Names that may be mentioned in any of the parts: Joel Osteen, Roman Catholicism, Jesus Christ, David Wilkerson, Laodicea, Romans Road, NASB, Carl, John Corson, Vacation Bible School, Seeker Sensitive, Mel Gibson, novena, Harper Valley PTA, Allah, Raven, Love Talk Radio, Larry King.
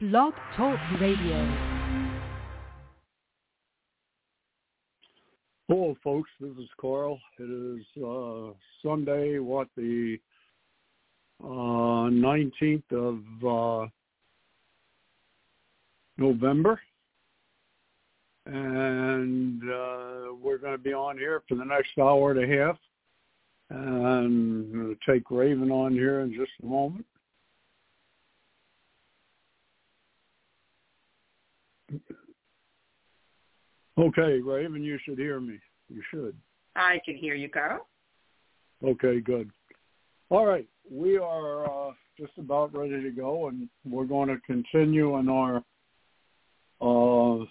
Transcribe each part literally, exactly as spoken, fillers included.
Love Talk Radio. Hello, folks. This is Carl. It is uh, Sunday, what, the uh, nineteenth of uh, November. And uh, we're going to be on here for the next hour and a half. And I'm going to take Raven on here in just a moment. Okay, Raven, you should hear me. You should. I can hear you, Carl. Okay, good. All right, we are uh, just about ready to go, and we're going to continue on our uh,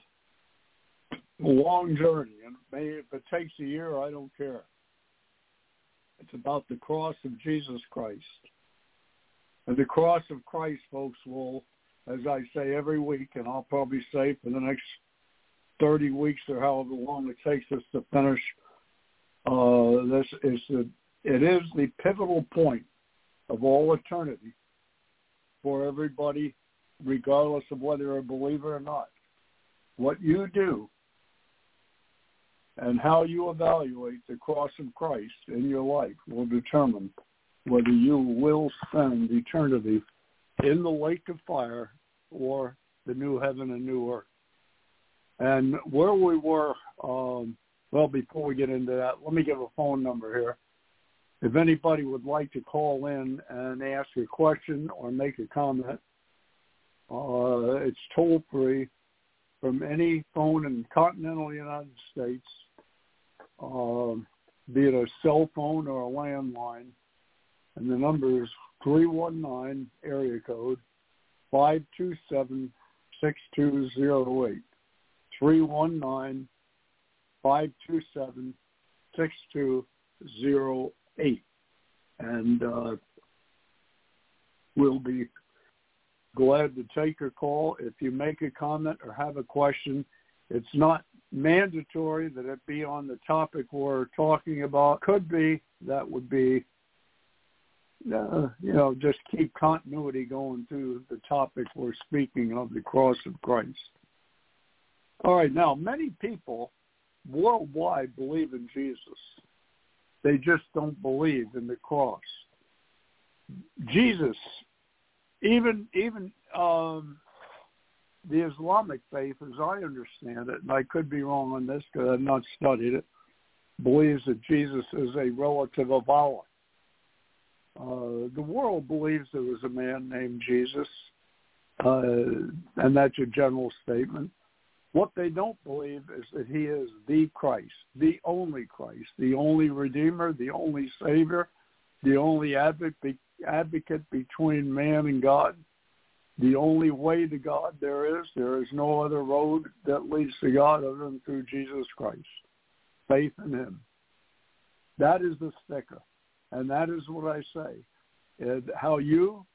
long journey. And maybe if it takes a year, I don't care. It's about the cross of Jesus Christ. And the cross of Christ, folks, will, as I say every week, and I'll probably say for the next thirty weeks or however long it takes us to finish, uh, this is the, it is the pivotal point of all eternity for everybody, regardless of whether you're a believer or not. What you do and how you evaluate the cross of Christ in your life will determine whether you will spend eternity in the lake of fire or the new heaven and new earth. And where we were, um, well, before we get into that, let me give a phone number here. If anybody would like to call in and ask a question or make a comment, uh, it's toll-free from any phone in the continental United States, uh, be it a cell phone or a landline. And the number is three one nine, area code, five two seven, six two zero eight. three one nine, five two seven, six two zero eight. And uh, we'll be glad to take your call. If you make a comment or have a question, it's not mandatory that it be on the topic we're talking about. Could be, that would be, uh, you know, just keep continuity going through the topic we're speaking of, the cross of Christ. All right, now, many people worldwide believe in Jesus. They just don't believe in the cross. Jesus, even even um, the Islamic faith, as I understand it, and I could be wrong on this because I've not studied it, believes that Jesus is a relative of Allah. Uh, the world believes there was a man named Jesus, uh, and that's a general statement. What they don't believe is that he is the Christ, the only Christ, the only Redeemer, the only Savior, the only advocate between man and God, the only way to God there is. There is no other road that leads to God other than through Jesus Christ. Faith in him. That is the sticker. And that is what I say. And how you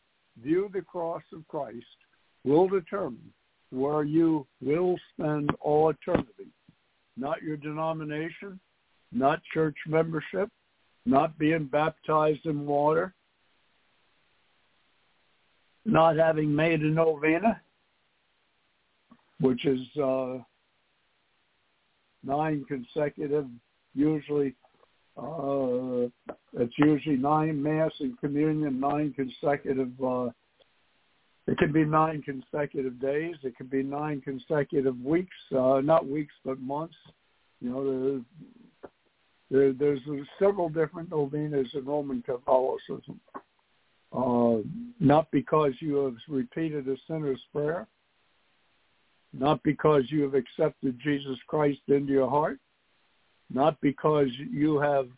view the cross of Christ will determine where you will spend all eternity, not your denomination, not church membership, not being baptized in water, not having made a novena, which is uh, nine consecutive, usually, uh, it's usually nine Mass and communion, nine consecutive uh It could be nine consecutive days. It could be nine consecutive weeks, uh, not weeks, but months. You know, there, there, there's several different novenas in Roman Catholicism. Uh, not because you have repeated a sinner's prayer, not because you have accepted Jesus Christ into your heart, not because you have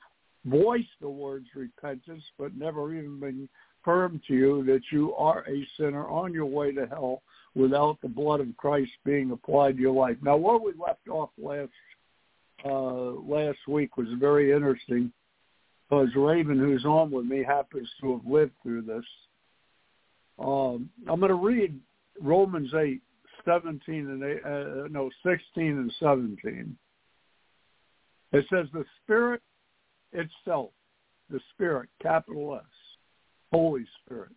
voiced the words repentance, but never even been confirm to you that you are a sinner on your way to hell without the blood of Christ being applied to your life. Now, where we left off last uh, last week was very interesting because Raven, who's on with me, happens to have lived through this. Um, I'm going to read Romans eight, seventeen and eight, uh, no, sixteen and seventeen. It says, the Spirit itself, the Spirit, capital S, Holy Spirit,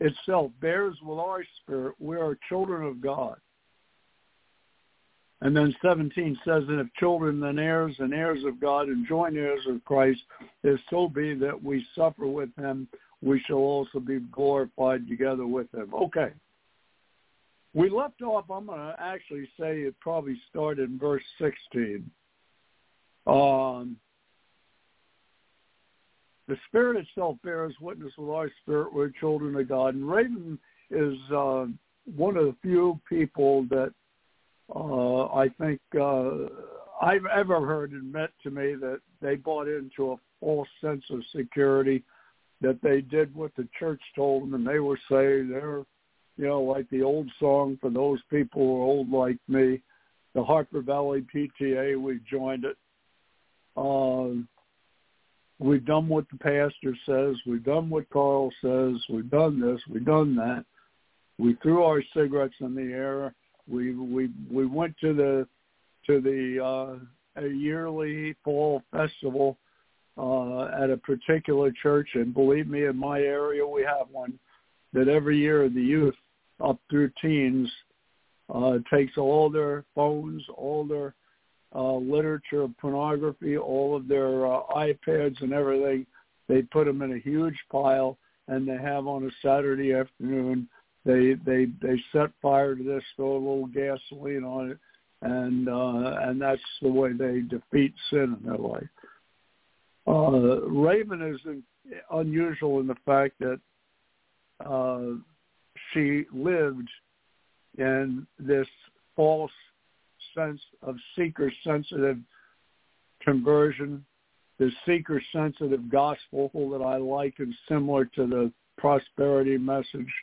itself bears with our spirit, we are children of God. And then seventeen says, and if children, then heirs, and heirs of God, and joint heirs of Christ, if so be that we suffer with him, we shall also be glorified together with him. Okay. We left off, I'm going to actually say it probably started in verse sixteen. Um, the Spirit itself bears witness with our spirit, we're children of God. And Raven is uh, one of the few people that Uh, I think uh, I've ever heard admit to me that they bought into a false sense of security, that they did what the church told them, and they were saved. They're, you know, like the old song for those people who are old like me, the Harper Valley P T A, we've joined it. Uh, we've done what the pastor says. We've done what Carl says. We've done this. We've done that. We threw our cigarettes in the air. We we we went to the to the uh, a yearly fall festival uh, at a particular church, and believe me, in my area we have one that every year the youth up through teens uh, takes all their phones, all their uh, literature, pornography, all of their uh, iPads and everything. They put them in a huge pile, and they have on a Saturday afternoon. They they they set fire to this, throw a little gasoline on it, and uh, and that's the way they defeat sin in their life. Uh, Raven is in, unusual in the fact that uh, she lived in this false sense of seeker-sensitive conversion, the seeker-sensitive gospel that I like is similar to the prosperity message.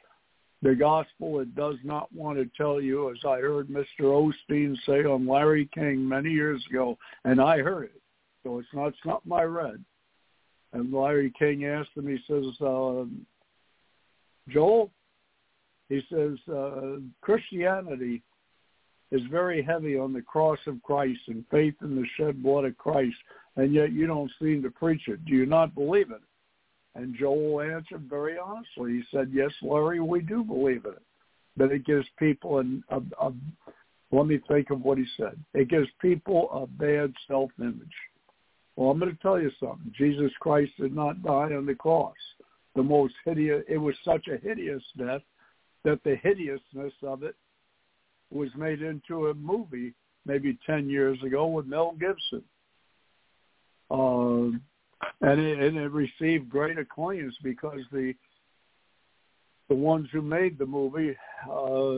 The gospel, it does not want to tell you, as I heard Mister Osteen say on Larry King many years ago, and I heard it, so it's not, it's not my read. And Larry King asked him, he says, uh, Joel, he says, uh, Christianity is very heavy on the cross of Christ and faith in the shed blood of Christ, and yet you don't seem to preach it. Do you not believe it? And Joel answered very honestly. He said, yes, Larry, we do believe in it. But it gives people, an, a, a, let me think of what he said. It gives people a bad self-image. Well, I'm going to tell you something. Jesus Christ did not die on the cross. The most hideous, it was such a hideous death that the hideousness of it was made into a movie maybe ten years ago with Mel Gibson. Um. Uh, And it, and it received great acclaim because the the ones who made the movie, uh,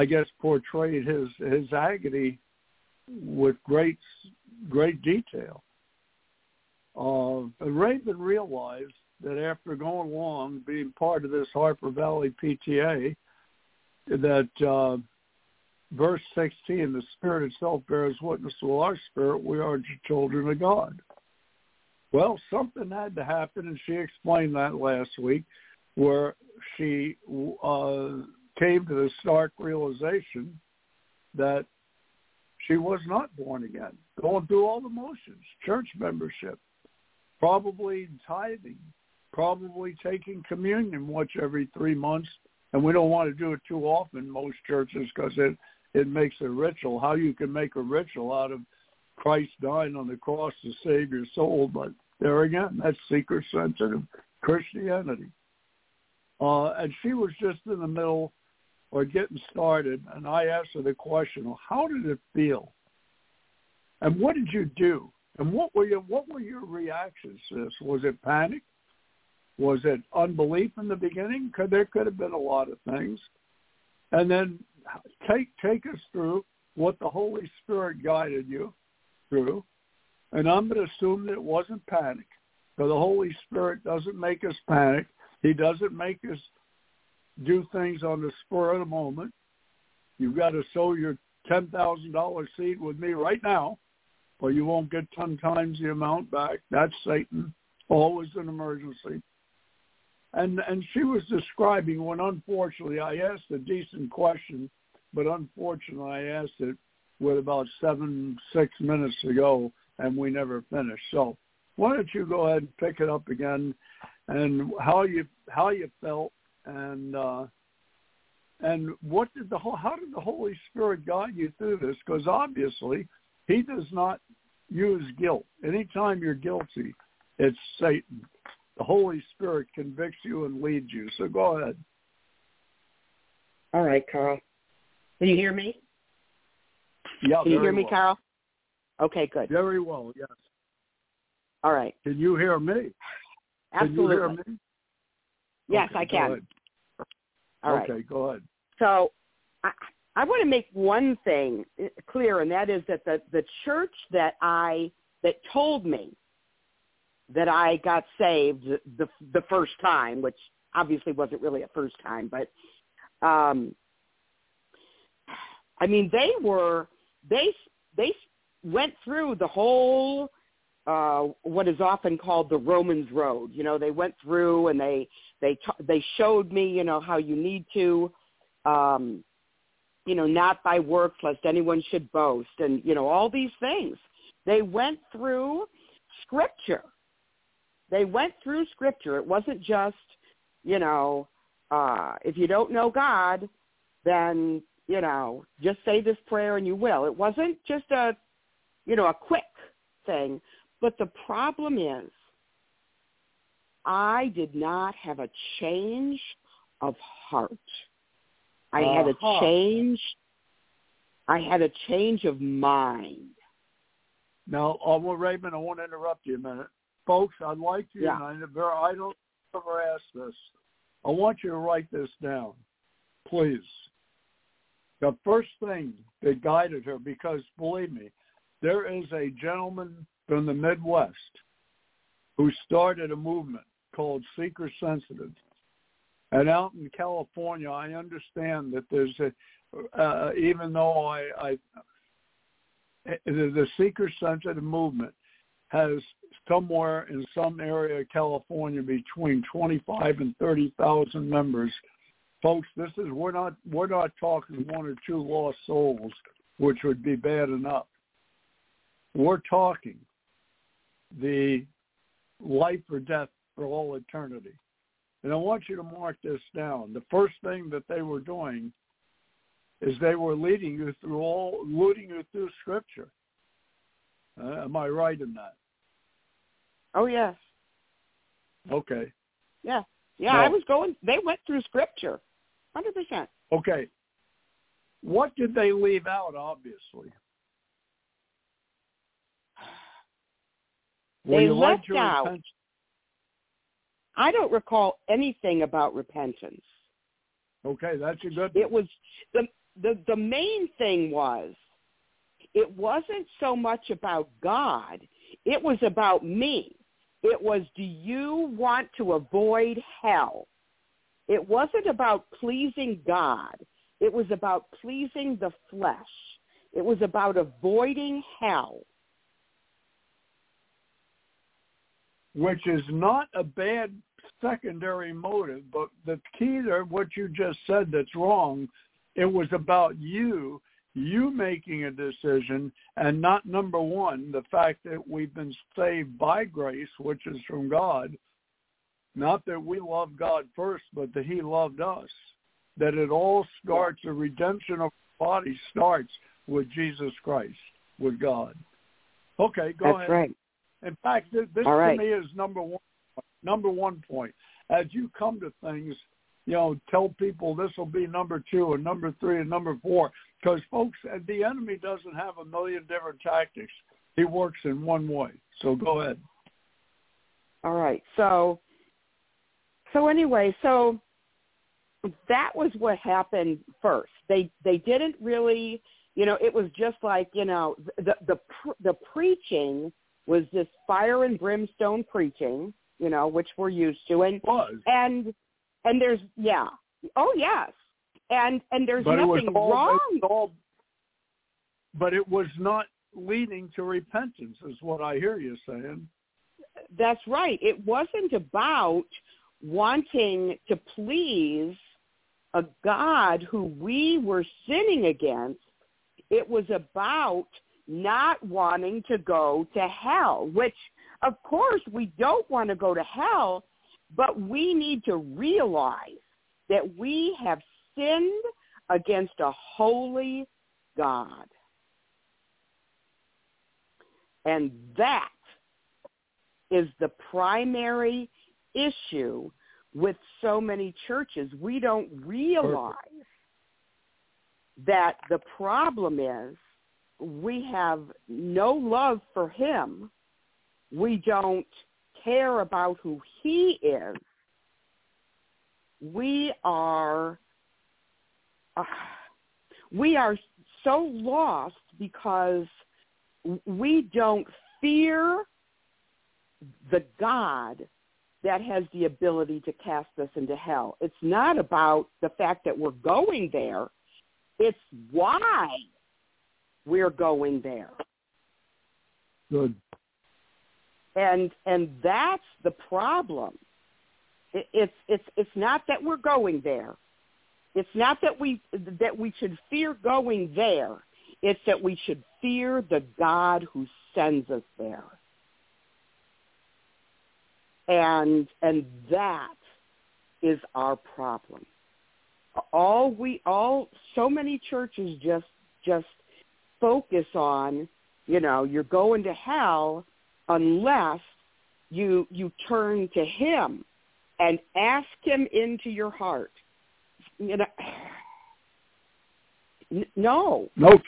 I guess, portrayed his his agony with great great detail. Uh, and Raven realized that after going along, being part of this Harper Valley P T A, that uh, verse sixteen, the Spirit itself bears witness to our spirit, we are children of God. Well, something had to happen, and she explained that last week, where she uh, came to the stark realization that she was not born again, going through all the motions, church membership, probably tithing, probably taking communion once every three months, and we don't want to do it too often, most churches, because it, it makes a ritual. How you can make a ritual out of Christ dying on the cross to save your soul, but there again, that's seeker-sensitive Christianity. Uh, and she was just in the middle or getting started, and I asked her the question, how did it feel? And what did you do? And what were your, what were your reactions to this? Was it panic? Was it unbelief in the beginning? Could, there could have been a lot of things. And then take take us through what the Holy Spirit guided you through. And I'm going to assume that it wasn't panic, because the Holy Spirit doesn't make us panic. He doesn't make us do things on the spur of the moment. You've got to sow your ten thousand dollars seed with me right now, or you won't get ten times the amount back. That's Satan, always an emergency. And and she was describing when, unfortunately, I asked a decent question, but unfortunately I asked it with about seven, six minutes ago, and we never finished. So why don't you go ahead and pick it up again, and how you how you felt, and uh, and what did the whole, how did the Holy Spirit guide you through this? Because obviously, He does not use guilt. Anytime you're guilty, it's Satan. The Holy Spirit convicts you and leads you. So go ahead. All right, Carl. Can you hear me? Yeah, Can you hear me, well. Carl? Okay, good. Very well, yes. All right. Can you hear me? Absolutely. Can you hear me? Yes, okay, I can. All right. Okay, go ahead. So I, I want to make one thing clear, and that is that the, the church that I that told me that I got saved the the first time, which obviously wasn't really a first time, but um, I mean they were they they went through the whole uh, what is often called the Romans Road. You know, they went through and they they they showed me, you know, how you need to, um, you know, not by works lest anyone should boast, and you know all these things. They went through Scripture. They went through Scripture. It wasn't just, you know, uh, if you don't know God, then, you know, just say this prayer and you will. It wasn't just a, you know, a quick thing. But the problem is I did not have a change of heart. I uh-huh. had a change. I had a change of mind. Now, um, well, Raymond, I want to interrupt you a minute. Folks, I'd like you, yeah. and I, I don't ever ask this. I want you to write this down, please. The first thing that guided her, because believe me, there is a gentleman from the Midwest who started a movement called Seeker Sensitive. And out in California, I understand that there's a, uh, even though I, I, the Seeker Sensitive movement has somewhere in some area of California between twenty-five and thirty thousand members. Folks, this is we're not we're not talking one or two lost souls, which would be bad enough. We're talking the life or death for all eternity. And I want you to mark this down. The first thing that they were doing is they were leading you through all leading you through Scripture. Uh, am I right in that? Oh, yes. Okay. Yeah. Yeah, no. I was going, they went through Scripture, one hundred percent. Okay. What did they leave out, obviously? They left out, repentance? I don't recall anything about repentance. Okay, that's a good one. It was, the, the, the main thing was, it wasn't so much about God. It was about me. It was, do you want to avoid hell? It wasn't about pleasing God. It was about pleasing the flesh. It was about avoiding hell. Which is not a bad secondary motive, but the key to what you just said that's wrong, it was about you. You making a decision, and not, number one, the fact that we've been saved by grace, which is from God, not that we love God first, but that He loved us, that it all starts, the redemption of the body starts with Jesus Christ, with God. Okay, go That's ahead. That's right. In fact, this, this right. to me is number one, number one point. As you come to things, you know, tell people this will be number two and number three and number four. Because, folks, the enemy doesn't have a million different tactics. He works in one way. So go ahead. All right. So, so anyway, so that was what happened first. They they didn't really, you know, it was just like, you know, the the the preaching was this fire and brimstone preaching, you know, which we're used to, and it was. and and there's yeah, oh yes. And and there's but nothing all, wrong. It all, but it was not leading to repentance, is what I hear you saying. That's right. It wasn't about wanting to please a God who we were sinning against. It was about not wanting to go to hell, which, of course, we don't want to go to hell, but we need to realize that we have sinned against a holy God. And that is the primary issue with so many churches. We don't realize that the problem is we have no love for him. We don't care about who he is. We are uh, we are so lost because we don't fear the God that has the ability to cast us into hell. It's not about the fact that we're going there. It's why we're going there. Good. And and that's the problem. It, it's it's it's not that we're going there. It's not that we that we should fear going there. It's that we should fear the God who sends us there. And and that is our problem. All we all so many churches just just focus on, you know, you're going to hell unless you you turn to him and ask him into your heart. You know, no, no,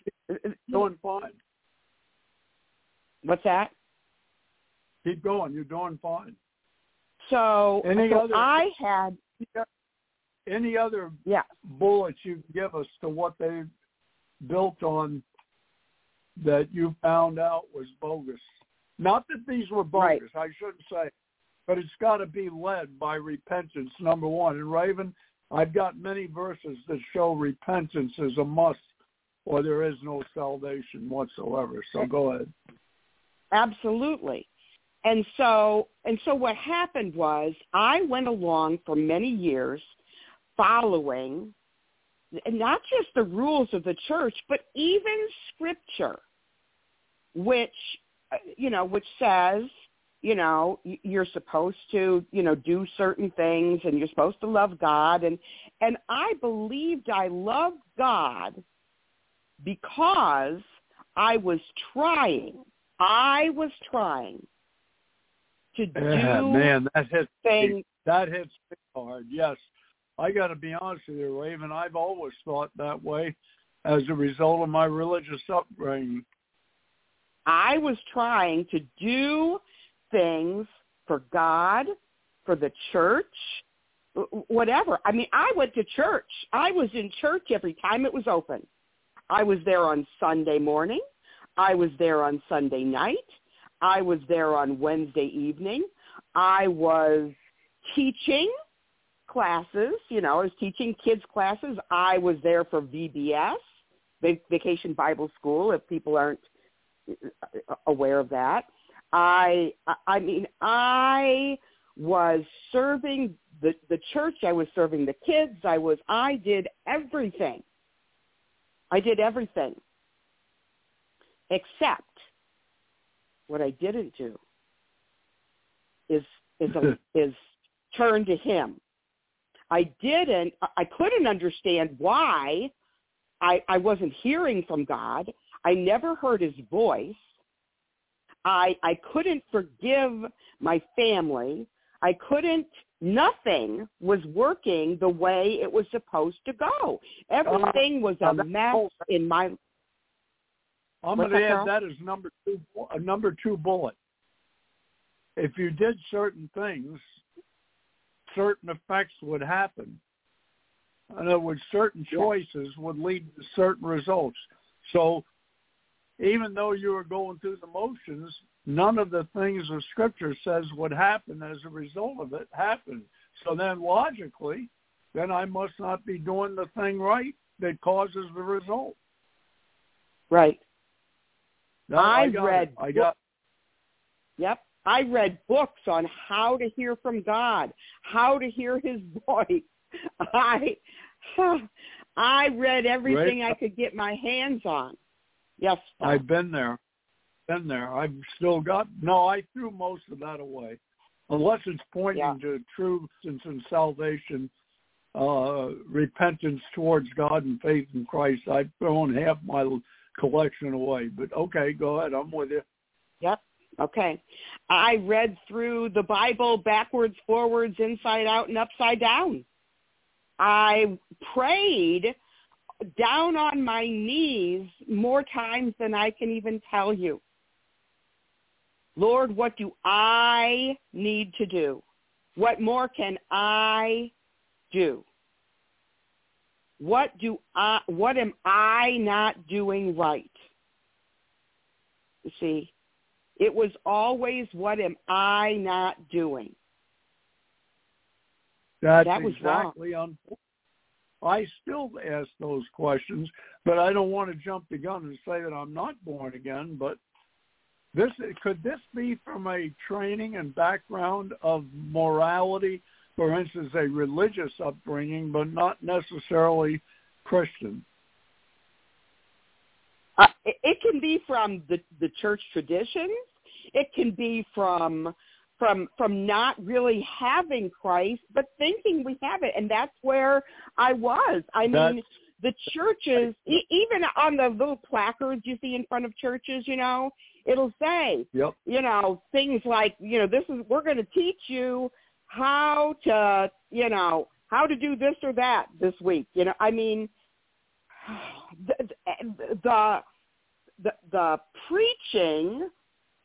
doing fine. What's that? Keep going. You're doing fine. So, any so other, I had any other yeah. bullets you can give us to what they built on that you found out was bogus? Not that these were bogus, right. I shouldn't say, but it's got to be led by repentance, number one. And Raven, I've got many verses that show repentance is a must, or there is no salvation whatsoever. So go ahead. Absolutely. And so, and so what happened was I went along for many years following not just the rules of the church, but even Scripture, which, you know, which says, you know, you're supposed to, you know, do certain things and you're supposed to love God. And, and I believed I loved God because I was trying. I was trying to do yeah, man, that hits things. Me. That hits me hard, yes. I got to be honest with you, Raven. I've always thought that way as a result of my religious upbringing. I was trying to do things for God, for the church, whatever. I mean, I went to church. I was in church every time it was open. I was there on Sunday morning. I was there on Sunday night. I was there on Wednesday evening. I was teaching classes. You know, I was teaching kids classes. I was there for V B S, Vacation Bible School, if people aren't aware of that. I I mean, I was serving the, the church. I was serving the kids. I was, I did everything. I did everything except what I didn't do is, is, a, is turn to him. I didn't, I couldn't understand why I, I wasn't hearing from God. I never heard his voice. I I couldn't forgive my family. I couldn't, nothing was working the way it was supposed to go. Everything was a mess in my. I'm going to add that as number two, a number two bullet. If you did certain things, certain effects would happen. In other words, certain choices would lead to certain results. So even though you were going through the motions, none of the things the Scripture says would happen as a result of it happened. So then logically, then I must not be doing the thing right that causes the result. Right. No, I, I got read. It. I got. Yep. I read books on how to hear from God, how to hear his voice. I I read everything right. I could get my hands on. Yes. Tom. I've been there. Been there. I've still got, no, I threw most of that away. Unless it's pointing yeah. to truth and, and salvation, uh, repentance towards God and faith in Christ, I've thrown half my collection away. But okay, go ahead. I'm with you. Yep. Okay. I read through the Bible backwards, forwards, inside out, and upside down. I prayed down on my knees more times than I can even tell you. Lord, what do I need to do? What more can I do? What do I, what am I not doing right? You see, it was always, what am I not doing? That's that was exactly wrong. Un- I still ask those questions, but I don't want to jump the gun and say that I'm not born again, but This could this be from a training and background of morality, for instance, a religious upbringing, but not necessarily Christian? Uh, it, it can be from the, the church traditions. It can be from from from not really having Christ, but thinking we have it, and that's where I was. I that's, mean, the churches, e- even on the little placards you see in front of churches, you know. It'll say, yep. you know, things like, you know, this is, we're going to teach you how to, you know, how to do this or that this week. You know, I mean, the the, the, the preaching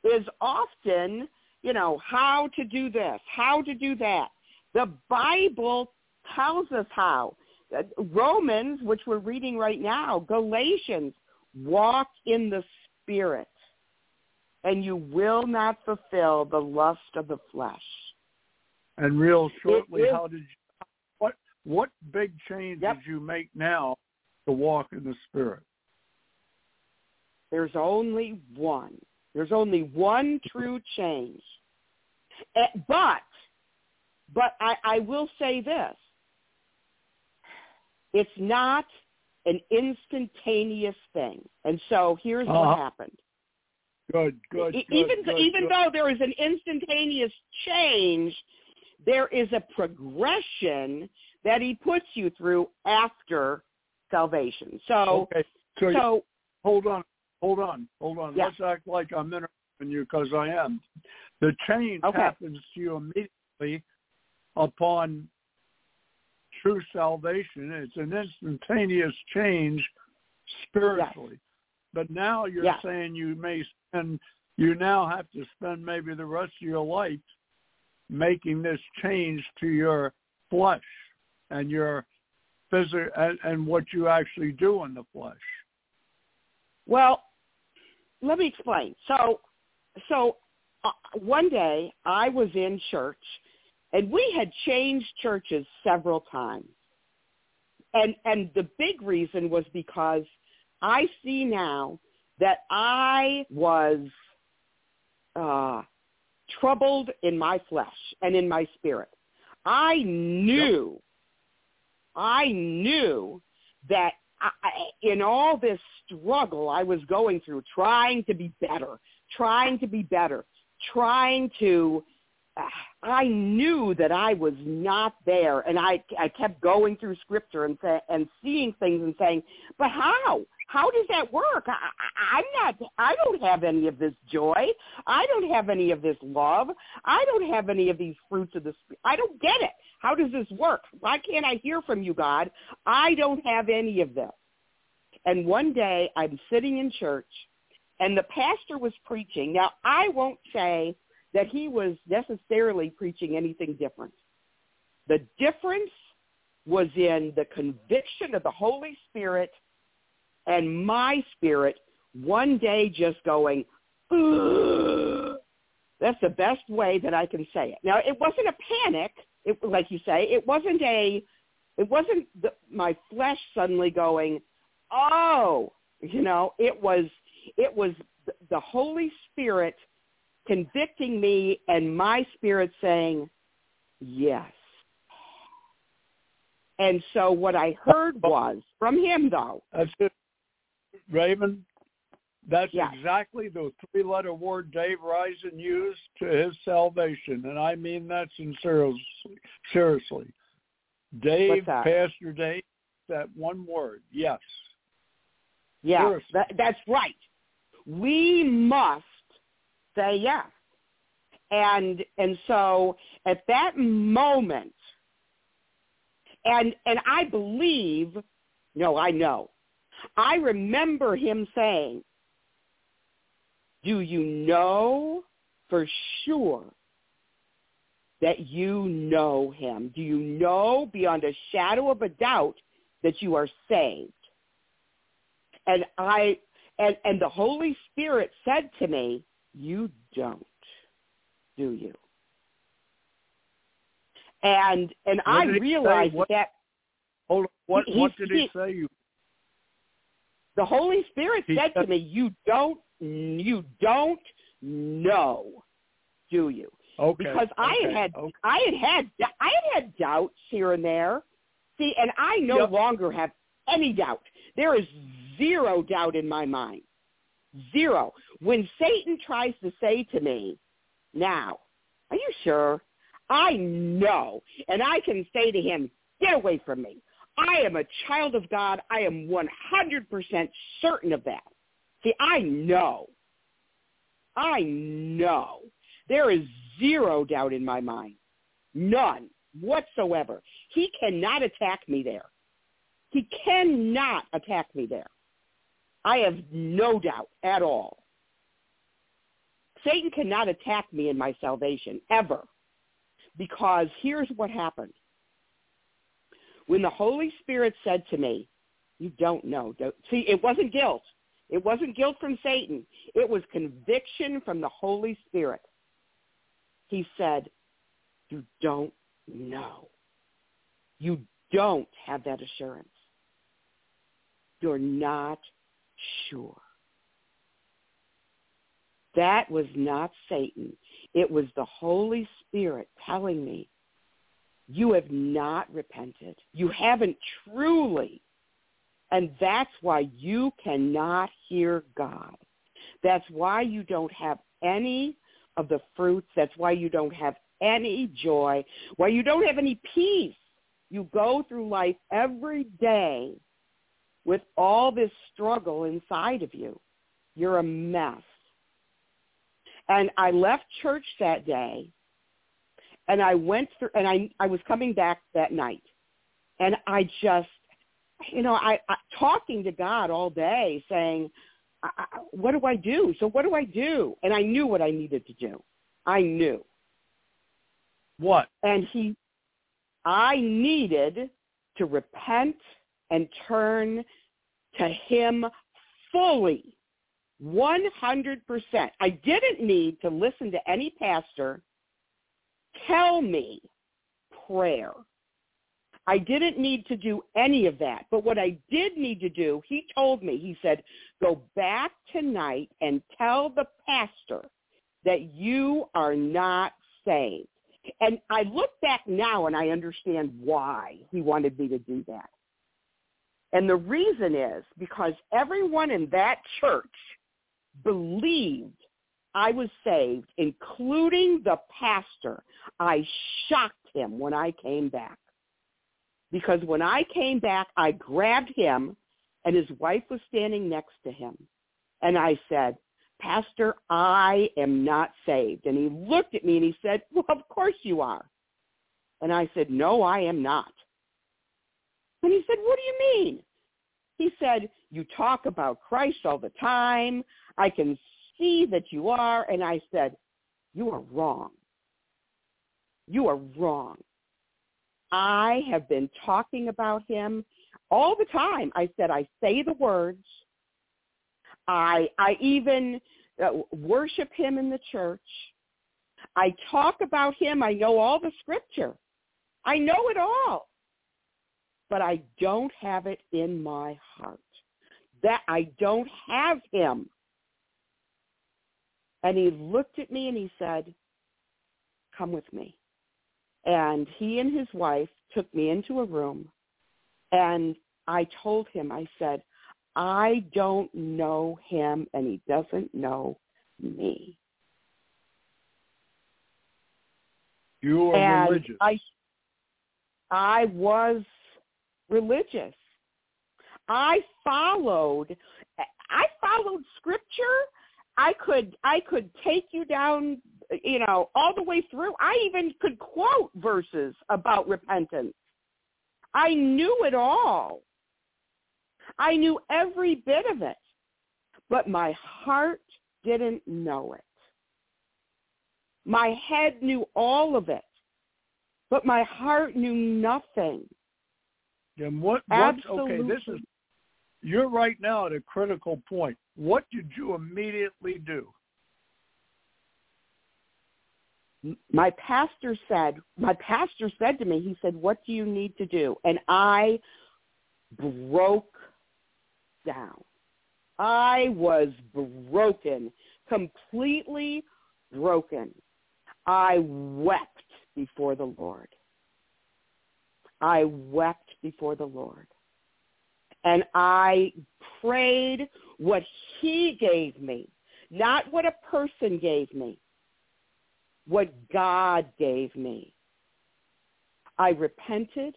is often, you know, how to do this, how to do that. The Bible tells us how. Romans, which we're reading right now, Galatians, walk in the Spirit, and you will not fulfill the lust of the flesh. And real shortly, how did you, what what big change yep. did you make now to walk in the Spirit? There's only one. There's only one true change. But, but I, I will say this. It's not an instantaneous thing. And so here's uh-huh. what happened. Good, good, good, even good, even good. Though there is an instantaneous change, there is a progression that he puts you through after salvation. So, okay. so, so hold on, hold on, hold on. Yeah. Let's act like I'm interrupting you, because I am. The change okay. happens to you immediately upon true salvation. It's an instantaneous change spiritually. Yes. But now you're yeah. saying you may spend, you now have to spend maybe the rest of your life making this change to your flesh and your physical and, and what you actually do in the flesh. Well, let me explain. So, so uh, one day I was in church, and we had changed churches several times, and and the big reason was because I see now that I was uh, troubled in my flesh and in my spirit. I knew, yep. I knew that I, in all this struggle I was going through, trying to be better, trying to be better, trying to, uh, I knew that I was not there. And I, I kept going through scripture and and seeing things and saying, but how? How does that work? I, I, I'm not, I don't have any of this joy. I don't have any of this love. I don't have any of these fruits of the Spirit. I don't get it. How does this work? Why can't I hear from you, God? I don't have any of this. And one day I'm sitting in church, and the pastor was preaching. Now, I won't say that he was necessarily preaching anything different. The difference was in the conviction of the Holy Spirit and my spirit one day just going, ugh. That's the best way that I can say it. Now, it wasn't a panic, it, like you say. It wasn't a, it wasn't the, my flesh suddenly going, oh, you know. It was, it was the Holy Spirit convicting me and my spirit saying, yes. And so what I heard was from him, though. That's it. Raven, that's yeah. exactly the three-letter word Dave Risen used to his salvation, and I mean that sincerely. Seriously, Dave, Pastor Dave, that one word, yes. Yeah, that, that's right. We must say yes. And and so at that moment, and and I believe, no, I know, I remember him saying, do you know for sure that you know him? Do you know beyond a shadow of a doubt that you are saved? And I and, and the Holy Spirit said to me, you don't, do you? And and what I realized what, that hold on, what he, what did he, he say you the Holy Spirit said, said to me, you don't you don't know, do you? Okay. Because I okay, had okay. I had had I had had doubts here and there. See, and I no yep. longer have any doubt. There is zero doubt in my mind. Zero. When Satan tries to say to me, now, are you sure? I know. And I can say to him, get away from me. I am a child of God. I am one hundred percent certain of that. See, I know. I know. There is zero doubt in my mind. None whatsoever. He cannot attack me there. He cannot attack me there. I have no doubt at all. Satan cannot attack me in my salvation, ever. Because here's what happened. When the Holy Spirit said to me, you don't know. Don't. See, it wasn't guilt. It wasn't guilt from Satan. It was conviction from the Holy Spirit. He said, you don't know. You don't have that assurance. You're not sure. That was not Satan. It was the Holy Spirit telling me, you have not repented. You haven't truly. And that's why you cannot hear God. That's why you don't have any of the fruits. That's why you don't have any joy. Why you don't have any peace. You go through life every day with all this struggle inside of you. You're a mess. And I left church that day, and I went through, and I I was coming back that night, and I just, you know, I, I talking to God all day, saying, I, I, what do I do? So what do I do? And I knew what I needed to do. I knew. What? And he, I needed to repent and turn to him fully. one hundred percent. I didn't need to listen to any pastor tell me prayer. I didn't need to do any of that. But what I did need to do, he told me, he said, go back tonight and tell the pastor that you are not saved. And I look back now and I understand why he wanted me to do that. And the reason is because everyone in that church believed I was saved, including the pastor. I shocked him when I came back. Because when I came back, I grabbed him, and his wife was standing next to him. And I said, Pastor, I am not saved. And he looked at me and he said, well, of course you are. And I said, no, I am not. And he said, what do you mean? He said, you talk about Christ all the time. I can see that you are. And I said, you are wrong. You are wrong. I have been talking about him all the time. I said, I say the words. I, I even worship him in the church. I talk about him. I know all the scripture. I know it all. But I don't have it in my heart. That I don't have him. And he looked at me and he said, come with me. And he and his wife took me into a room, and I told him, I said, I don't know him, and he doesn't know me. You are and religious. I, I was religious. I followed, I followed scripture. I could, I could take you down, you know, all the way through. I even could quote verses about repentance. I knew it all. I knew every bit of it, but my heart didn't know it. My head knew all of it, but my heart knew nothing. And what, what okay, this is, you're right now at a critical point. What did you immediately do? My pastor said, my pastor said to me, he said, what do you need to do? And I broke down. I was broken, completely broken. I wept before the Lord. I wept before the Lord. And I prayed what he gave me, not what a person gave me, what God gave me. I repented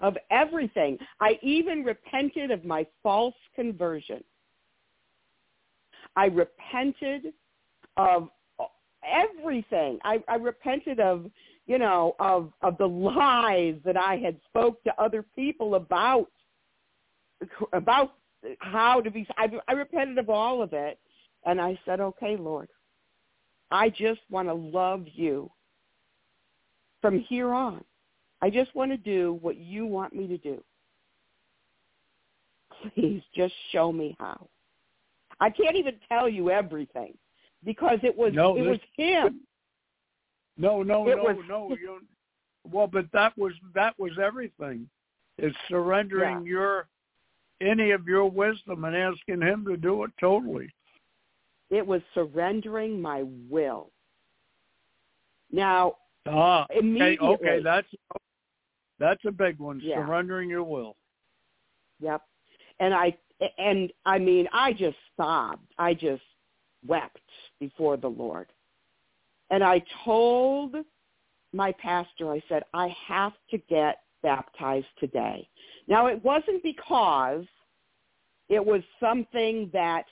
of everything. I even repented of my false conversion. I repented of everything. I, I repented of, you know, of, of the lies that I had spoke to other people about, about how to be, I, I repented of all of it. And I said, okay, Lord, I just want to love you from here on. I just want to do what you want me to do. Please just show me how. I can't even tell you everything because it was no, it this, was him. No, no, it no, was, no. You, well, but that was that was everything. It's surrendering yeah. your any of your wisdom and asking him to do it totally. It was surrendering my will. Now, ah, immediately, okay, okay, that's that's a big one. Yeah. Surrendering your will. Yep, and I and I mean, I just sobbed. I just wept before the Lord, and I told my pastor. I said, I have to get baptized today. Now, it wasn't because it was something that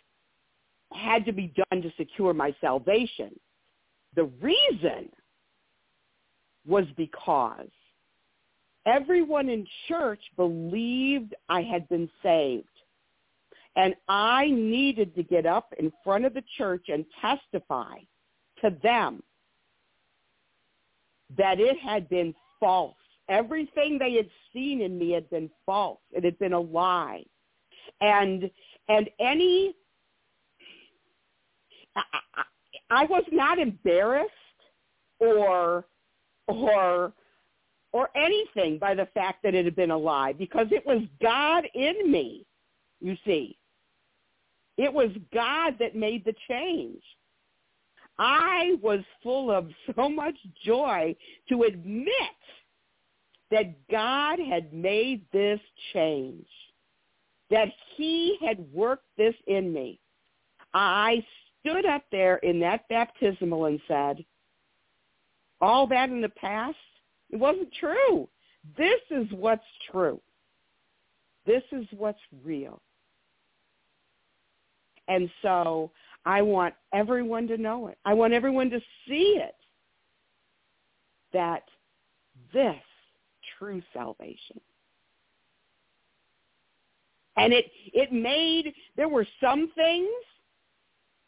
had to be done to secure my salvation. The reason was because everyone in church believed I had been saved, and I needed to get up in front of the church and testify to them that it had been false. Everything they had seen in me had been false. It had been a lie. And and any I, I was not embarrassed or or or anything by the fact that it had been a lie, because it was God in me, you see. It was God that made the change. I was full of so much joy to admit that God had made this change, that he had worked this in me. I stood up there in that baptismal and said, all that in the past, it wasn't true. This is what's true. This is what's real. And so I want everyone to know it. I want everyone to see it, that this true salvation. And it, it made, there were some things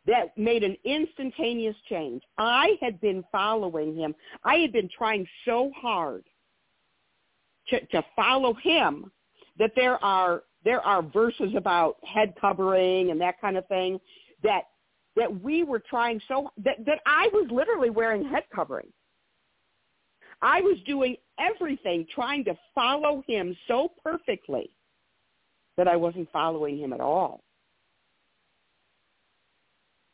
that made an instantaneous change. I had been following him. I had been trying so hard to, to follow him that there are there are verses about head covering and that kind of thing that that we were trying so that, that I was literally wearing head covering. I was doing everything trying to follow him so perfectly that I wasn't following him at all.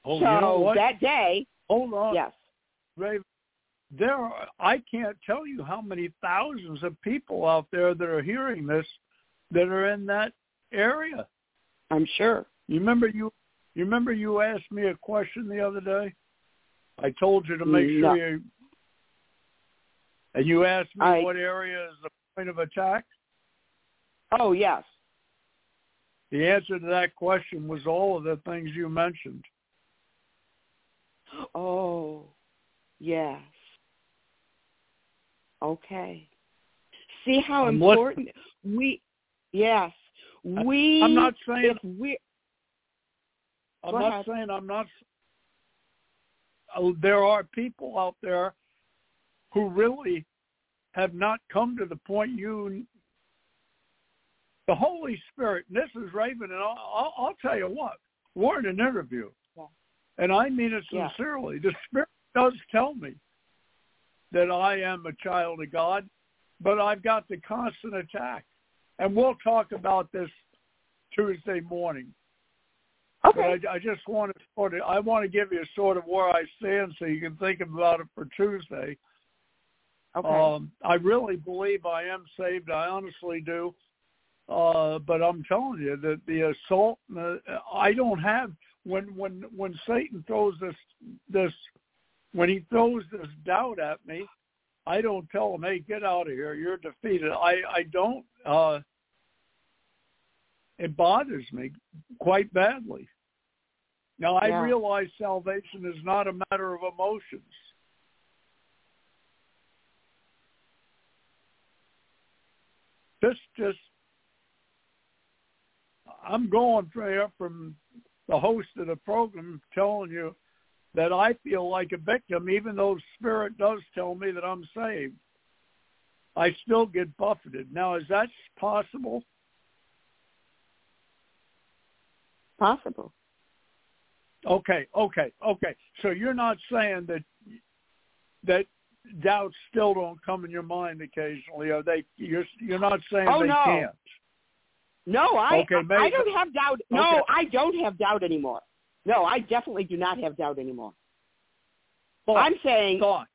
Oh, so you know what? That day, hold on, yes, Raven, there are, I can't tell you how many thousands of people out there that are hearing this, that are in that area. I'm sure. You remember you, you remember you asked me a question the other day. I told you to make no. sure you. And you asked me I, what area is the point of attack? Oh, yes. The answer to that question was all of the things you mentioned. Oh, yes. Okay. See how I'm important listening. we, yes, we. I'm not saying we. I'm not ahead. saying I'm not. Uh, there are people out there who really have not come to the point you. The Holy Spirit, and this is Raven, and I'll, I'll, I'll tell you what, we're in an interview, yeah. and I mean it sincerely. Yeah. The Spirit does tell me that I am a child of God, but I've got the constant attack. And we'll talk about this Tuesday morning. Okay. But I, I just want to sort of, I want to give you sort of where I stand so you can think about it for Tuesday. Okay. Um, I really believe I am saved. I honestly do. Uh, but I'm telling you that the assault, uh, I don't have, when, when, when Satan throws this, this, when he throws this doubt at me, I don't tell him, hey, get out of here. You're defeated. I, I don't, uh, it bothers me quite badly. Now I yeah. realize salvation is not a matter of emotions. This just, I'm going there from the host of the program telling you that I feel like a victim, even though Spirit does tell me that I'm saved. I still get buffeted. Now, is that possible? Possible. Okay, okay, okay. So you're not saying that that doubts still don't come in your mind occasionally, or they you're you're not saying oh, they no. can't. No, I okay, I, I don't have doubt. No, okay. I don't have doubt anymore. No, I definitely do not have doubt anymore. Thought, I'm saying thought.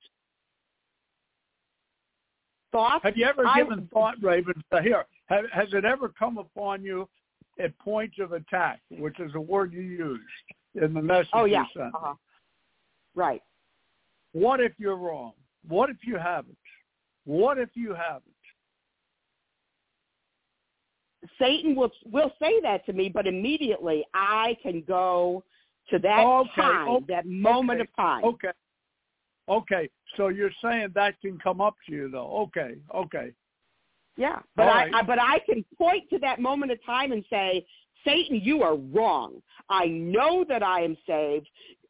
Thought. Have you ever I, given thought, Raven? Here, have, has it ever come upon you at points of attack, which is a word you used in the message oh, yeah. you sent? Uh-huh. Right. What if you're wrong? What if you haven't? What if you haven't? Satan will will say that to me, but immediately I can go to that okay, time, okay, that moment okay, of time. Okay. Okay. So you're saying that can come up to you, though. Okay. Okay. Yeah. But I, right. I but I can point to that moment of time and say, Satan, you are wrong. I know that I am saved.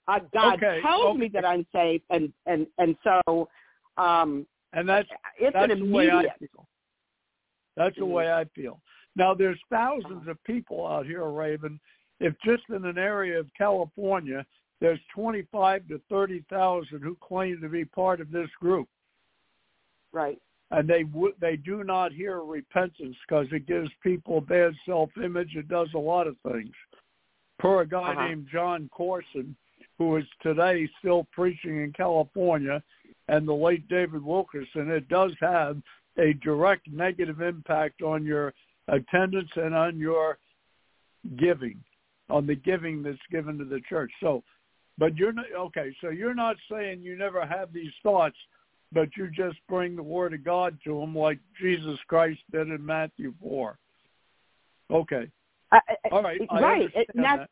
Uh, God okay, tells okay. me that I'm saved, and and and so um, and that's it's that's an immediate. The way I feel. That's the way I feel. Now, there's thousands of people out here, Raven. If just in an area of California, there's twenty-five to thirty thousand who claim to be part of this group. Right. And they w- they do not hear repentance because it gives people bad self-image. It does a lot of things. Per a guy uh-huh. named John Corson, who is today still preaching in California, and the late David Wilkerson, it does have a direct negative impact on your attendance and on your giving, on the giving that's given to the church. So, but you're not, okay, so you're not saying you never have these thoughts, but you just bring the Word of God to them like Jesus Christ did in Matthew four. Okay. Uh, All right. Uh, right. It, not, that.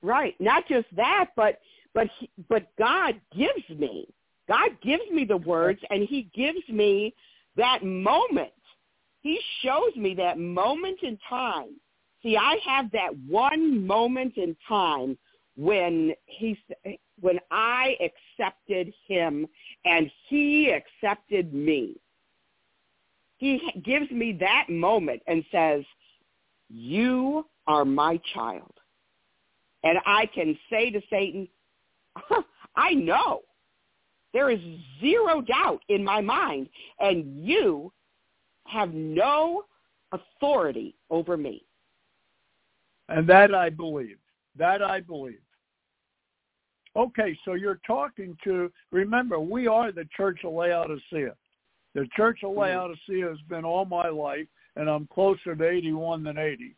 Right. Not just that, but, but, but God gives me, God gives me the words, and he gives me that moment. He shows me that moment in time. See, I have that one moment in time when he, when I accepted him and he accepted me. He gives me that moment and says, you are my child. And I can say to Satan, huh, I know. There is zero doubt in my mind, and you have no authority over me. And that I believe. That I believe. Okay, so you're talking to, remember, we are the Church of Laodicea. The Church of Laodicea has been all my life, and I'm closer to eighty-one than eighty.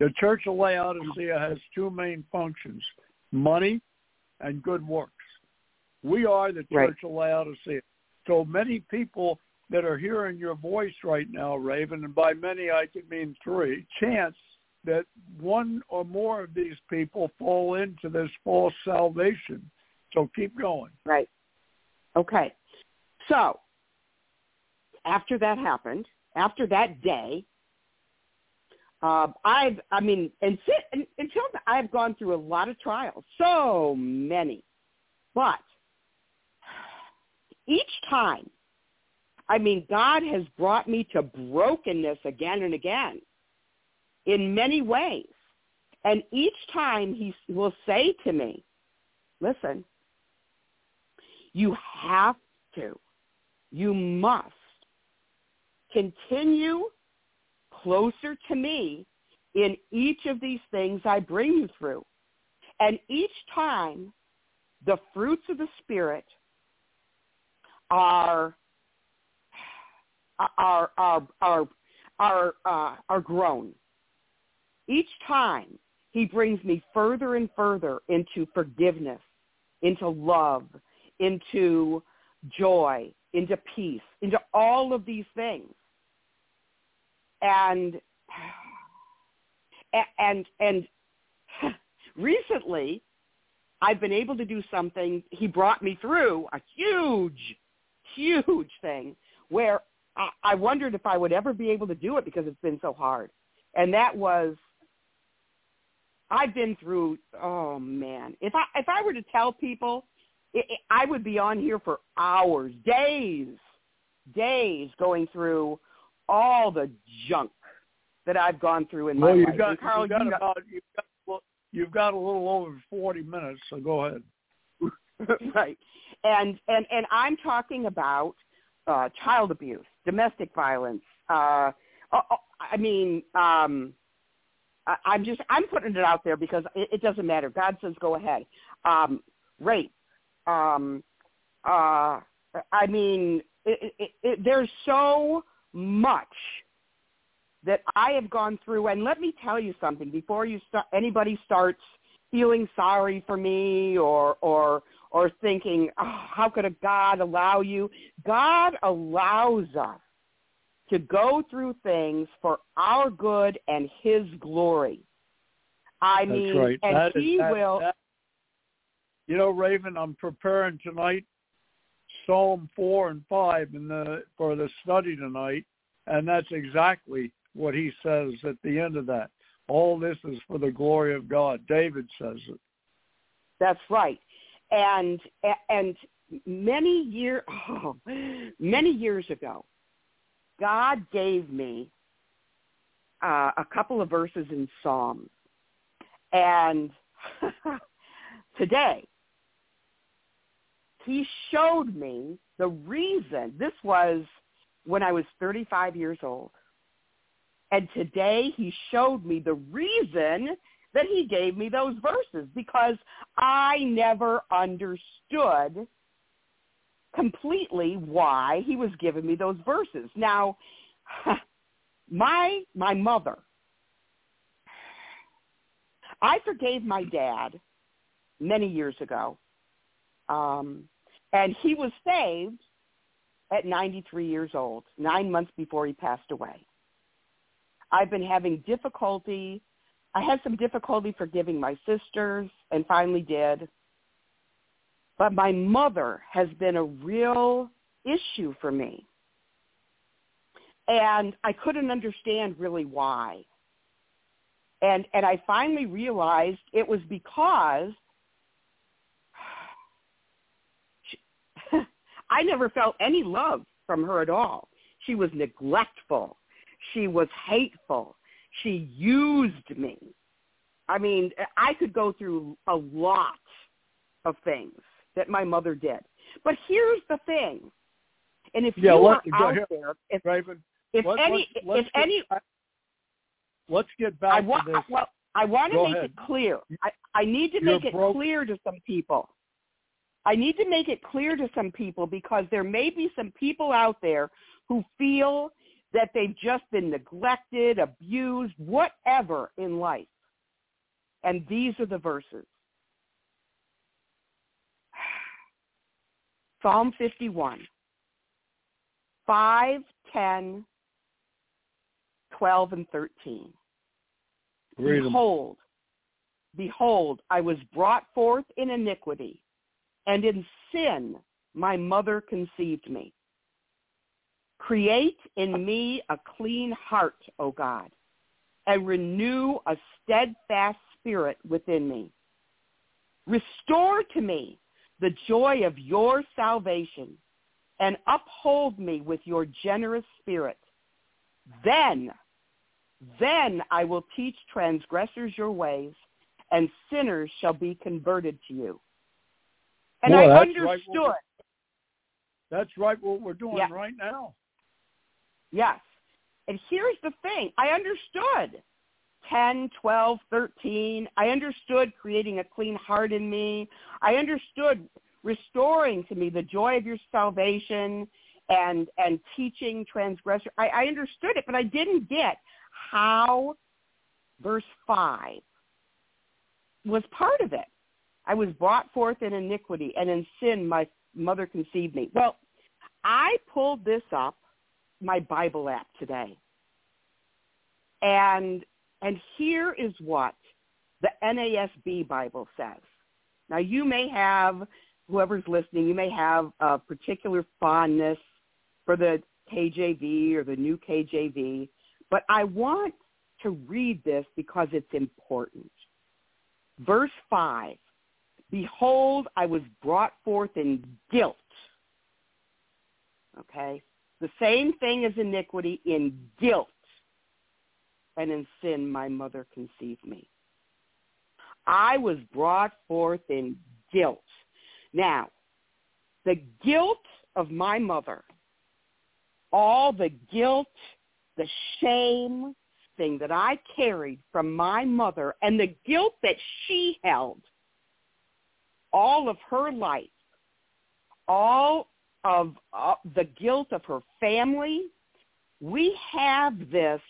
The Church of Laodicea has two main functions, money and good works. We are the Church right. of Laodicea. So many people that are hearing your voice right now, Raven, and by many I could mean three, chance that one or more of these people fall into this false salvation. So keep going. Right. Okay. So after that happened, after that day, uh, I've, I mean, and, sit, and until I've gone through a lot of trials, so many, but each time, I mean, God has brought me to brokenness again and again in many ways. And each time he will say to me, listen, you have to, you must continue closer to me in each of these things I bring you through. And each time, the fruits of the Spirit are are are are are uh, are grown. Each time he brings me further and further into forgiveness, into love, into joy, into peace, into all of these things. And and and recently, I've been able to do something. He brought me through a huge, huge thing where I, I wondered if I would ever be able to do it because it's been so hard. And that was, I've been through, oh man, if I if I were to tell people, it, it, I would be on here for hours, days, days going through all the junk that I've gone through in well, my life. Got, and Carl, you got, you got about, you got You've got a little over forty minutes, so go ahead. Right. And, and and I'm talking about uh, child abuse, domestic violence. Uh, I mean, um, I, I'm just, I'm putting it out there because it, it doesn't matter. God says go ahead. Um, rape. Um, uh, I mean, it, it, it, there's so much that I have gone through, and let me tell you something before you start, anybody starts feeling sorry for me or or or thinking, oh, how could a God allow you? God allows us to go through things for our good and His glory. I That's mean, right. and that He is, that, will. That, you know, Raven, I'm preparing tonight Psalm four and five in the for the study tonight, and that's exactly what he says at the end of that. All this is for the glory of God. David says it. That's right. And and many year oh, many years ago, God gave me uh, a couple of verses in Psalms. And today, he showed me the reason. This was when I was thirty-five years old. And today he showed me the reason that he gave me those verses, because I never understood completely why he was giving me those verses. Now, my my mother, I forgave my dad many years ago, um, and he was saved at ninety-three years old, nine months before he passed away. I've been having difficulty. I had some difficulty forgiving my sisters and finally did. But my mother has been a real issue for me. And I couldn't understand really why. And and I finally realized it was because she, I never felt any love from her at all. She was neglectful. She was hateful. She used me. I mean, I could go through a lot of things that my mother did. But here's the thing. And if yeah, you are out here, there, if, Raven, if let, any, let's, let's if get, any, I, let's get back I wa- to this. Well, I want to go make ahead. it clear. I, I need to You're make broke. it clear to some people. I need to make it clear to some people because there may be some people out there who feel that they've just been neglected, abused, whatever in life. And these are the verses. Psalm fifty-one, five, ten, twelve, and thirteen. Read them. Behold, behold, I was brought forth in iniquity, and in sin my mother conceived me. Create in me a clean heart, O God, and renew a steadfast spirit within me. Restore to me the joy of your salvation, and uphold me with your generous spirit. Then, then I will teach transgressors your ways, and sinners shall be converted to you. And well, I that's understood. Right that's right what we're doing yeah. right now. Yes. And here's the thing. I understood ten, twelve, thirteen. I understood creating a clean heart in me. I understood restoring to me the joy of your salvation and and teaching transgressors. I, I understood it, but I didn't get how verse five was part of it. I was brought forth in iniquity, and in sin my mother conceived me. Well, I pulled this up, my Bible app today, and and here is what the N A S B Bible says. Now, you may have, whoever's listening, you may have a particular fondness for the K J V or the new K J V, but I want to read this because it's important. Verse five, behold, I was brought forth in guilt. Okay? The same thing as iniquity, in guilt. And in sin my mother conceived me. I was brought forth in guilt. Now, the guilt of my mother, all the guilt, the shame thing that I carried from my mother, and the guilt that she held all of her life, all of uh, the guilt of her family, we have this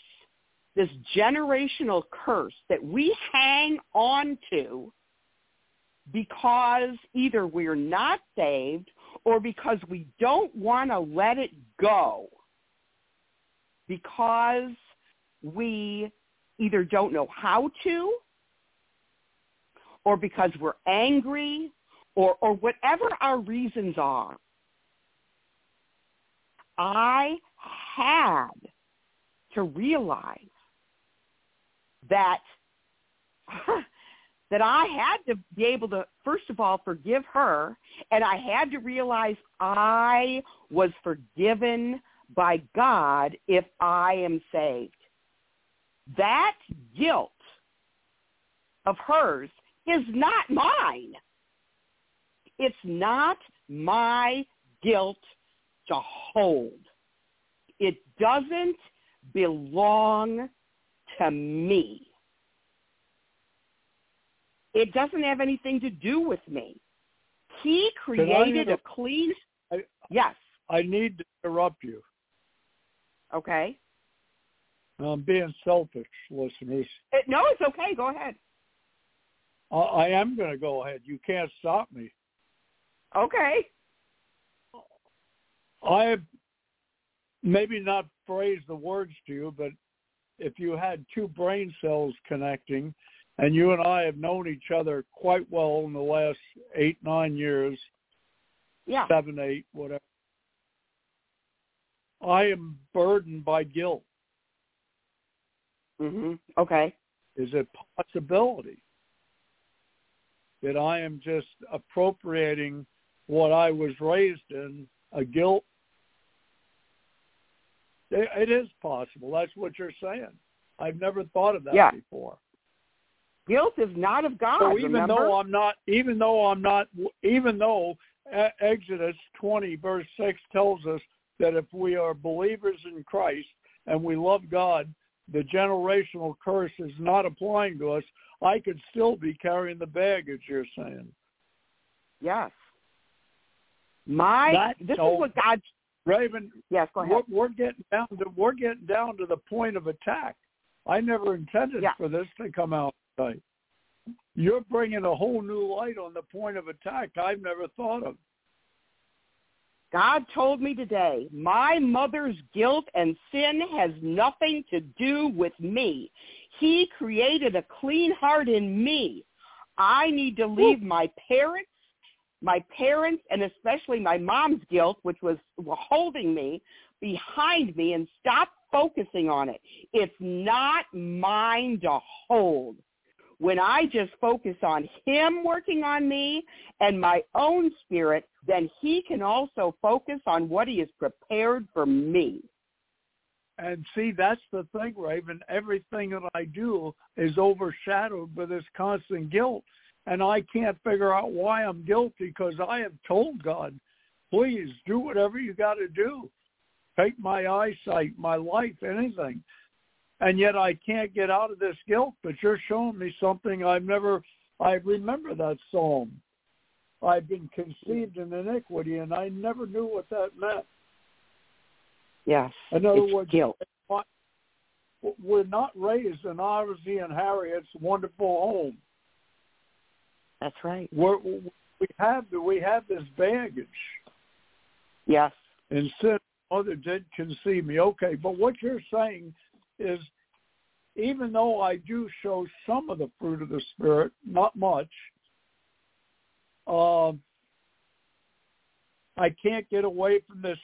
this generational curse that we hang on to because either we're not saved or because we don't want to let it go, because we either don't know how to, or because we're angry, or, or whatever our reasons are. I had to realize that that I had to be able to, first of all, forgive her, and I had to realize I was forgiven by God if I am saved. That guilt of hers is not mine. It's not my guilt to hold. It doesn't belong to me. It doesn't have anything to do with me. He created a clean... I, yes. I need to interrupt you. Okay. I'm being selfish, listeners. It, no, it's okay. Go ahead. I am going to go ahead. You can't stop me. Okay. I maybe not phrase the words to you, but if you had two brain cells connecting, and you and I have known each other quite well in the last eight, nine years, yeah, seven, eight, whatever, I am burdened by guilt. Mm-hmm. Okay. Is it a possibility that I am just appropriating what I was raised in, a guilt? It is possible. That's what you're saying. I've never thought of that yeah. before. Guilt is not of God. So even remember? though I'm not, even though I'm not, even though Exodus twenty verse six tells us that if we are believers in Christ and we love God, the generational curse is not applying to us, I could still be carrying the baggage you're saying. Yes. My That's this so, is what God Raven Yes, go ahead. We're, we're getting down to we're getting down to the point of attack. I never intended yeah. for this to come out tonight. You're bringing a whole new light on the point of attack I've never thought of. God told me today, my mother's guilt and sin has nothing to do with me. He created a clean heart in me. I need to leave my parents, my parents, and especially my mom's guilt, which was holding me, behind me, and stop focusing on it. It's not mine to hold. When I just focus on him working on me and my own spirit, then he can also focus on what he has prepared for me. And see, that's the thing, Raven. Everything that I do is overshadowed by this constant guilt. And I can't figure out why I'm guilty because I have told God, please do whatever you got to do. Take my eyesight, my life, anything. And yet I can't get out of this guilt, but you're showing me something I've never, I remember that psalm. I've been conceived in iniquity, and I never knew what that meant. Yes, in other words, guilt. We're not raised in Ozzie and Harriet's wonderful home. That's right. We're, we have we have this baggage. Yes. And sin, mother did conceive me. Okay, but what you're saying is, even though I do show some of the fruit of the Spirit, not much, uh, I can't get away from this.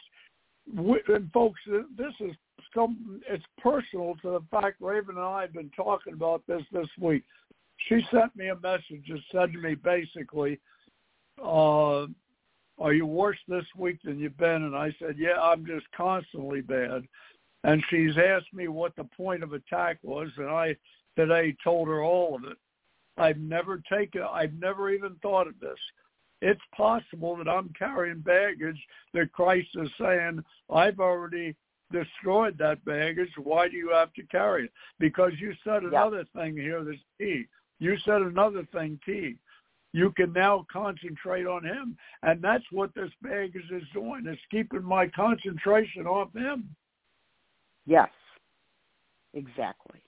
And folks, this is some, it's personal to the fact Raven and I have been talking about this this week. She sent me a message that said to me, basically, uh, are you worse this week than you've been? And I said, yeah, I'm just constantly bad. And she's asked me what the point of attack was, and I today told her all of it. I've never taken, I've never even thought of this. It's possible that I'm carrying baggage that Christ is saying, I've already destroyed that baggage. Why do you have to carry it? Because you said another yeah. thing here that's key. You said another thing key. You can now concentrate on him. And that's what this baggage is doing. It's keeping my concentration off him. Yes, exactly.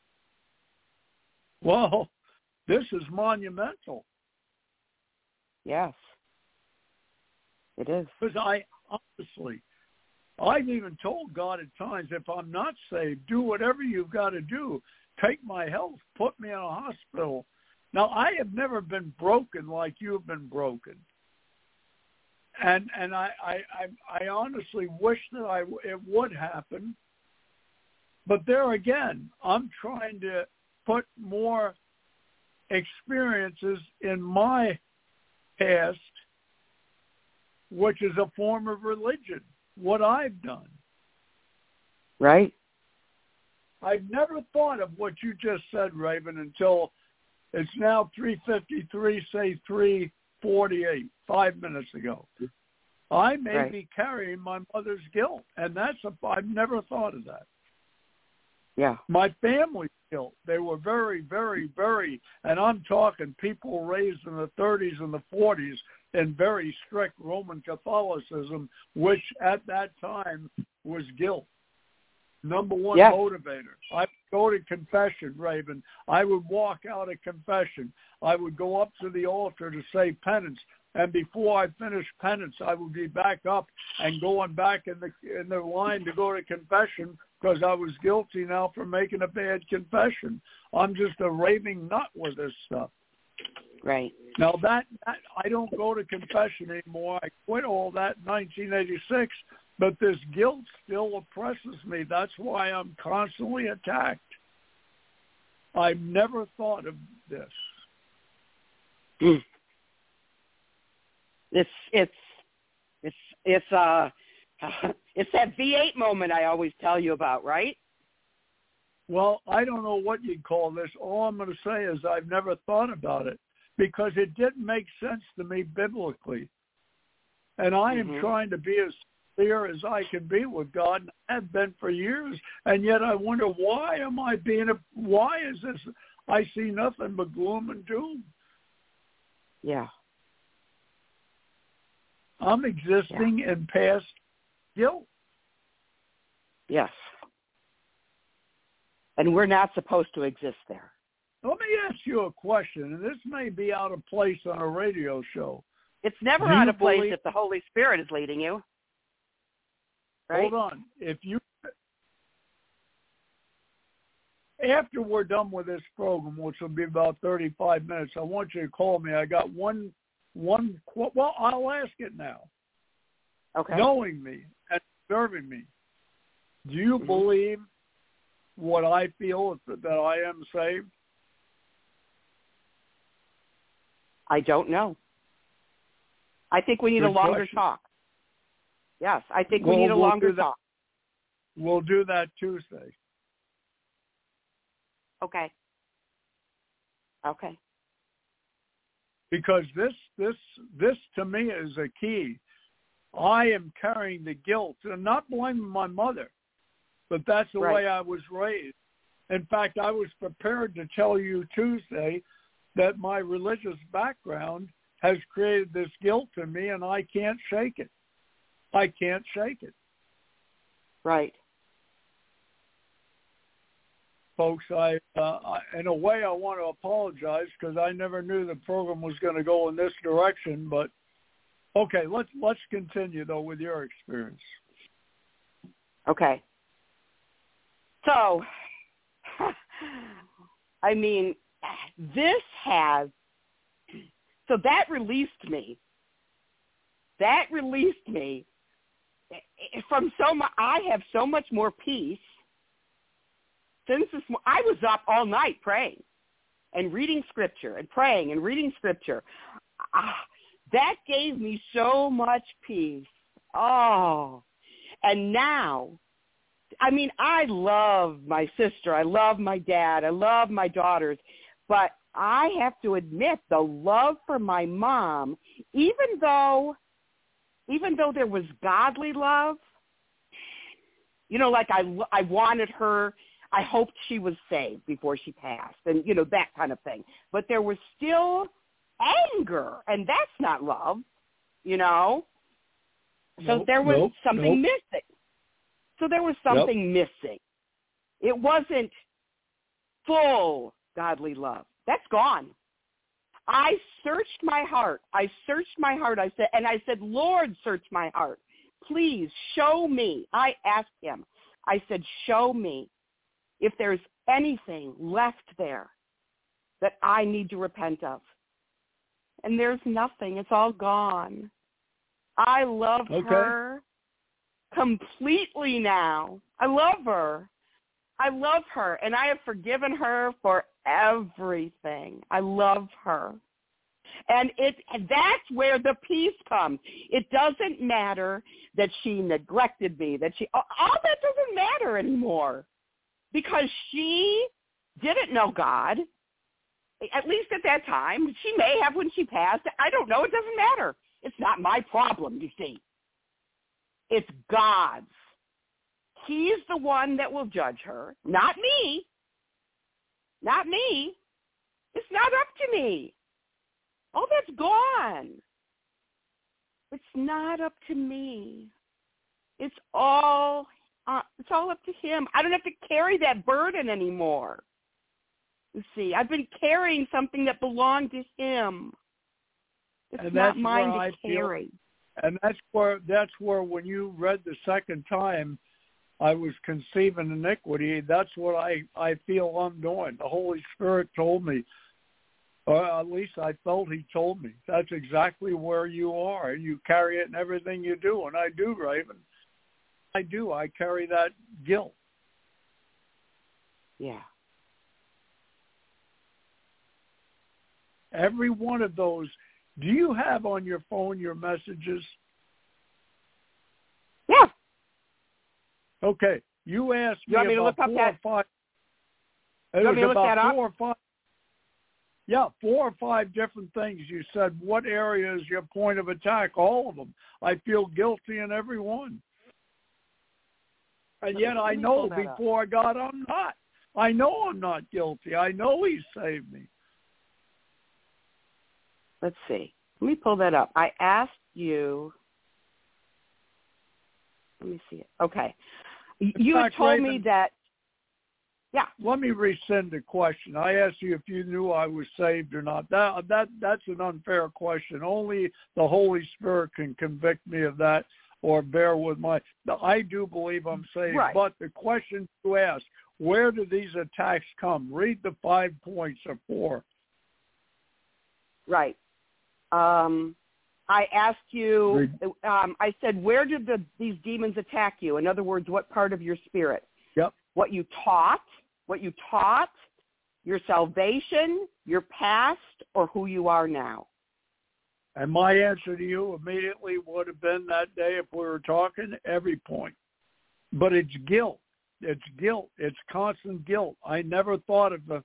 Well, this is monumental. Yes. It is. Because I, honestly, I've even told God at times, if I'm not saved, do whatever you've got to do. Take my health. Put me in a hospital. Now, I have never been broken like you've been broken. And and I, I, I, I honestly wish that I, it would happen. But there again, I'm trying to put more experiences in my past, which is a form of religion, what I've done. Right. I've never thought of what you just said, Raven, until it's now three fifty-three, say three forty-eight, five minutes ago. I may right. be carrying my mother's guilt, and that's a, I've never thought of that. Yeah. My family's guilt. They were very, very, very, and I'm talking people raised in the thirties and the forties in very strict Roman Catholicism, which at that time was guilt. Number one yeah. motivator. I would go to confession, Raven. I would walk out of confession. I would go up to the altar to say penance. And before I finished penance, I would be back up and going back in the in the line to go to confession because I was guilty now for making a bad confession. I'm just a raving nut with this stuff. Right. Now, that, that I don't go to confession anymore. I quit all that in nineteen eighty-six, but this guilt still oppresses me. That's why I'm constantly attacked. I never thought of this. Mm. It's it's it's it's uh it's that V eight moment I always tell you about, right? Well, I don't know what you'd call this. All I'm going to say is I've never thought about it because it didn't make sense to me biblically, and I mm-hmm. am trying to be as clear as I can be with God, and I've been for years, and yet I wonder why am I being a why is this? I see nothing but gloom and doom. Yeah. I'm existing yeah. in past guilt. Yes. And we're not supposed to exist there. Let me ask you a question, and this may be out of place on a radio show. It's never out of place if the Holy Spirit is leading you. Right? Hold on. If you after we're done with this program, which will be about thirty-five minutes, I want you to call me. I got one one. Well, I'll ask it now. Okay. Knowing me and observing me, do you mm-hmm. believe what I feel that I am saved? I don't know. I think we need Good a longer question. talk. Yes, I think we'll, we need a we'll longer talk. We'll do that Tuesday. Okay. Okay. Because this, this, this to me is a key. I am carrying the guilt, and not blaming my mother, but that's the right. way I was raised. In fact, I was prepared to tell you Tuesday that my religious background has created this guilt in me, and I can't shake it. I can't shake it. Right. Folks, I, uh, I in a way, I want to apologize because I never knew the program was going to go in this direction. But okay, let's let's continue though with your experience. Okay. So, I mean, this has so that released me. That released me from so much. I have so much more peace. Since this, I was up all night praying and reading scripture and praying and reading scripture. Ah, that gave me so much peace. Oh, and now, I mean, I love my sister. I love my dad. I love my daughters. But I have to admit the love for my mom, even though, even though there was godly love, you know, like I, I wanted her. I hoped she was saved before she passed and, you know, that kind of thing. But there was still anger, and that's not love, you know. So nope, there was nope, something nope. missing. So there was something yep. missing. It wasn't full godly love. That's gone. I searched my heart. I searched my heart. I said, and I said, Lord, search my heart. Please show me. I asked him. I said, show me. If there's anything left there that I need to repent of. And there's nothing. It's all gone. I love okay. her completely now. I love her. I love her. And I have forgiven her for everything. I love her. And it that's where the peace comes. It doesn't matter that she neglected me, that she, all that doesn't matter anymore. Because she didn't know God, at least at that time. She may have when she passed. I don't know. It doesn't matter. It's not my problem, you see. It's God's. He's the one that will judge her, not me. Not me. It's not up to me. Oh, that's gone. It's not up to me. It's all Uh, it's all up to him. I don't have to carry that burden anymore. You see, I've been carrying something that belonged to him. It's and not mine to I carry. Feel, and that's where, that's where when you read the second time, I was conceiving iniquity. That's what I, I feel I'm doing. The Holy Spirit told me, or at least I felt he told me, that's exactly where you are. And you carry it in everything you do. And I do, Raven. I do. I carry that guilt. Yeah. Every one of those. Do you have on your phone your messages? Yeah. Okay. You asked me, you want me to look up that? Five, you want me to look that up? Four or five, yeah, four or five different things. You said, what area is your point of attack? All of them. I feel guilty in every one. And yet I know before God I'm not. I know I'm not guilty. I know he saved me. Let's see. Let me pull that up. I asked you. Let me see it. Okay. You had told me that. Yeah. Let me rescind the question. I asked you if you knew I was saved or not. That that That's an unfair question. Only the Holy Spirit can convict me of that. or bear with my, I do believe I'm saved. Right. But the question you ask, where do these attacks come? Read the five points or four. Right. Um, I asked you, um, I said, where did the, these demons attack you? In other words, what part of your spirit? Yep. What you taught, what you taught, your salvation, your past, or who you are now. And my answer to you immediately would have been that day, if we were talking, every point. But it's guilt. It's guilt. It's constant guilt. I never thought of the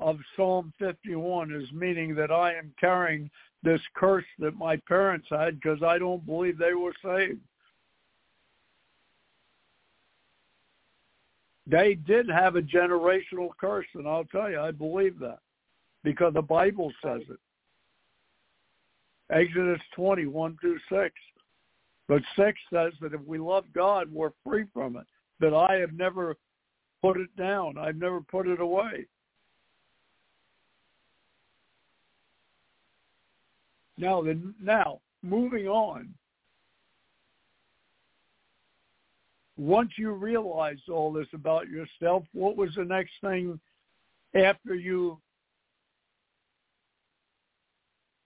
of Psalm fifty-one as meaning that I am carrying this curse that my parents had because I don't believe they were saved. They did have a generational curse, and I'll tell you, I believe that because the Bible says it. Exodus twenty, one through six. But six says that if we love God, we're free from it, that I have never put it down. I've never put it away. Now, the, now moving on. Once you realize all this about yourself, what was the next thing after you,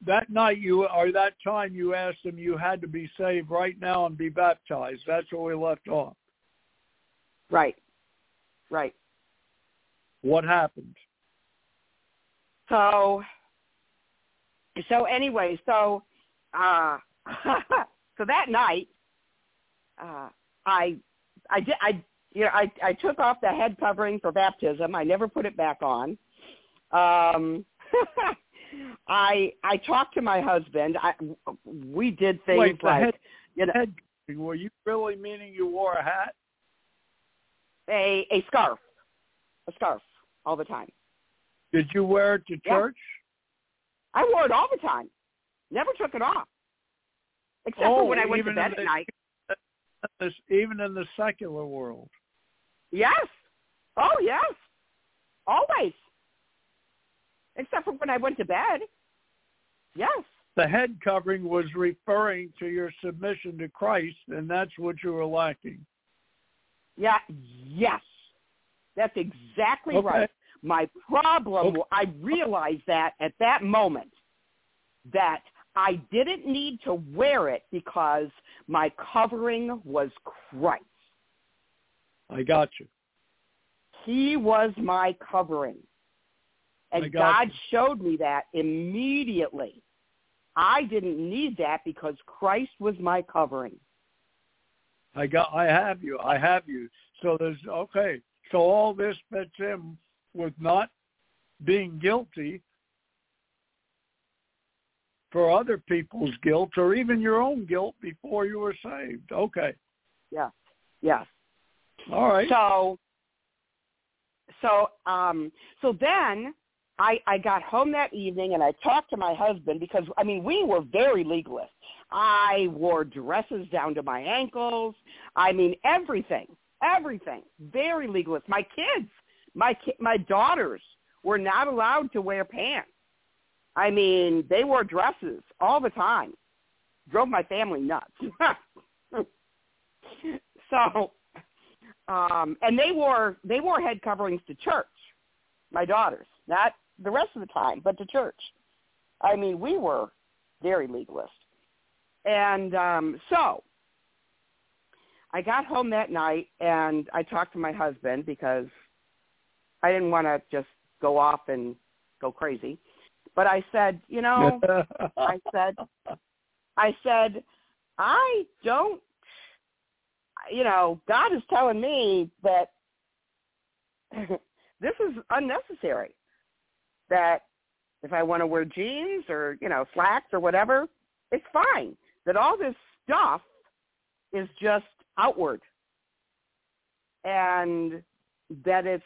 that night you, or that time you asked them you had to be saved right now and be baptized? That's where we left off. Right. Right. What happened? So, so anyway, so, uh, so that night, uh, I, I did, I, you know, I, I took off the head covering for baptism. I never put it back on. Um, I, I talked to my husband. I, we did things Wait, like, head, you know, head, were you really meaning you wore a hat? A, a scarf, a scarf all the time. Did you wear it to church? Yeah. I wore it all the time. Never took it off. Except oh, for when I went to bed at the, night. This, even in the secular world. Yes. Oh, yes. Always. Except for when I went to bed. Yes. The head covering was referring to your submission to Christ, and that's what you were lacking. Yeah. Yes. That's exactly okay. Right. My problem, okay. I realized that at that moment, that I didn't need to wear it because my covering was Christ. I got you. He was my covering. And God you. showed me that immediately. I didn't need that because Christ was my covering. I got. I have you. I have you. So there's, okay. So all this fits in with not being guilty for other people's guilt or even your own guilt before you were saved. Okay. Yeah. Yeah. All right. So, so, um, so then I, I got home that evening and I talked to my husband because, I mean, we were very legalist. I wore dresses down to my ankles. I mean, everything, everything, very legalist. My kids, my ki- my daughters were not allowed to wear pants. I mean, they wore dresses all the time. Drove my family nuts. So, um, and they wore they wore head coverings to church, my daughters. Not the rest of the time, but to church. I mean, we were very legalist. And um, so I got home that night, and I talked to my husband because I didn't want to just go off and go crazy. But I said, you know, I said, I said, I don't, you know, God is telling me that this is unnecessary, that if I want to wear jeans or, you know, slacks or whatever, it's fine, that all this stuff is just outward and that it's,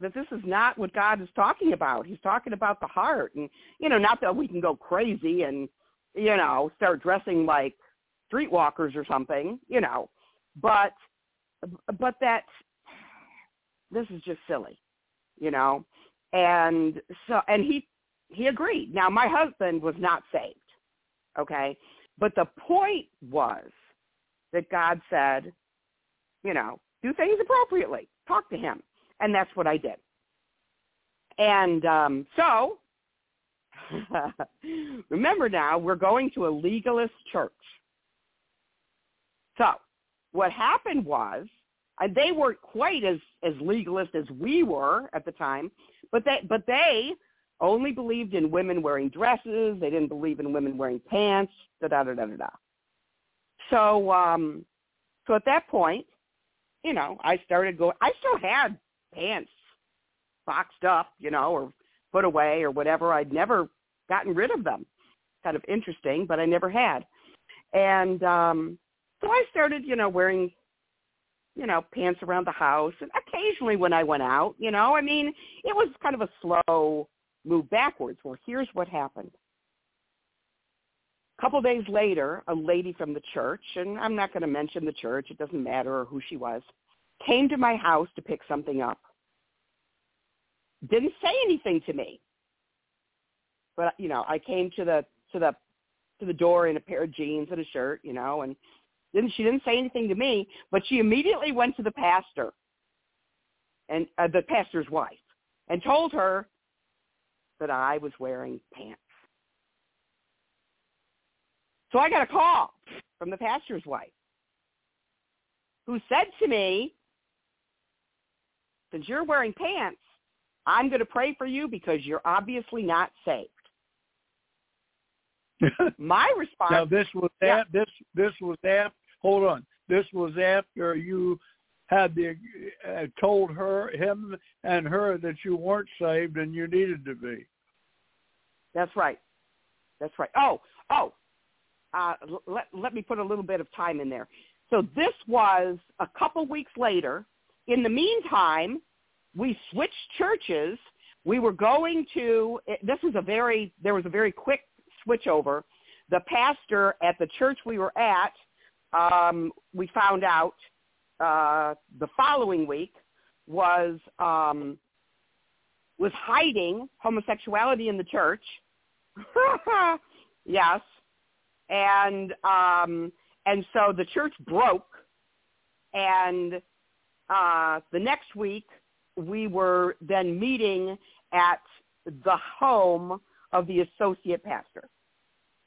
that this is not what God is talking about. He's talking about the heart. And, you know, not that we can go crazy and, you know, start dressing like streetwalkers or something, you know, but, but that this is just silly, you know? And so, and he, he agreed. Now my husband was not saved. Okay. But the point was that God said, you know, do things appropriately. Talk to him. And that's what I did. And um, so, remember now, we're going to a legalist church. So what happened was, and they weren't quite as, as legalist as we were at the time, but they but they only believed in women wearing dresses. They didn't believe in women wearing pants, da-da-da-da-da-da. So, um, so at that point, you know, I started going, I still had pants boxed up, you know, or put away or whatever. I'd never gotten rid of them. Kind of interesting, but I never had. And um, so I started, you know, wearing, you know, pants around the house. And occasionally when I went out, you know, I mean, it was kind of a slow move backwards. Well, here's what happened. A couple days later, a lady from the church, and I'm not going to mention the church, it doesn't matter who she was, came to my house to pick something up. Didn't say anything to me. But, you know, I came to the to the to the door in a pair of jeans and a shirt, you know, and Didn't, she didn't say anything to me, but she immediately went to the pastor, and uh, the pastor's wife, and told her that I was wearing pants. So I got a call from the pastor's wife, who said to me, since you're wearing pants, I'm going to pray for you because you're obviously not saved. My response. Now this was yeah. after, this this was after. Hold on. This was after you had the uh, told her, him, and her that you weren't saved and you needed to be. That's right. That's right. Oh, oh. Uh, let let me put a little bit of time in there. So this was a couple weeks later. In the meantime, we switched churches. We were going to. This was a very. There was a very quick switch over. The pastor at the church we were at, um, we found out uh, the following week was um, was hiding homosexuality in the church. Yes, and um, and so the church broke, and uh, the next week we were then meeting at the home of the associate pastor.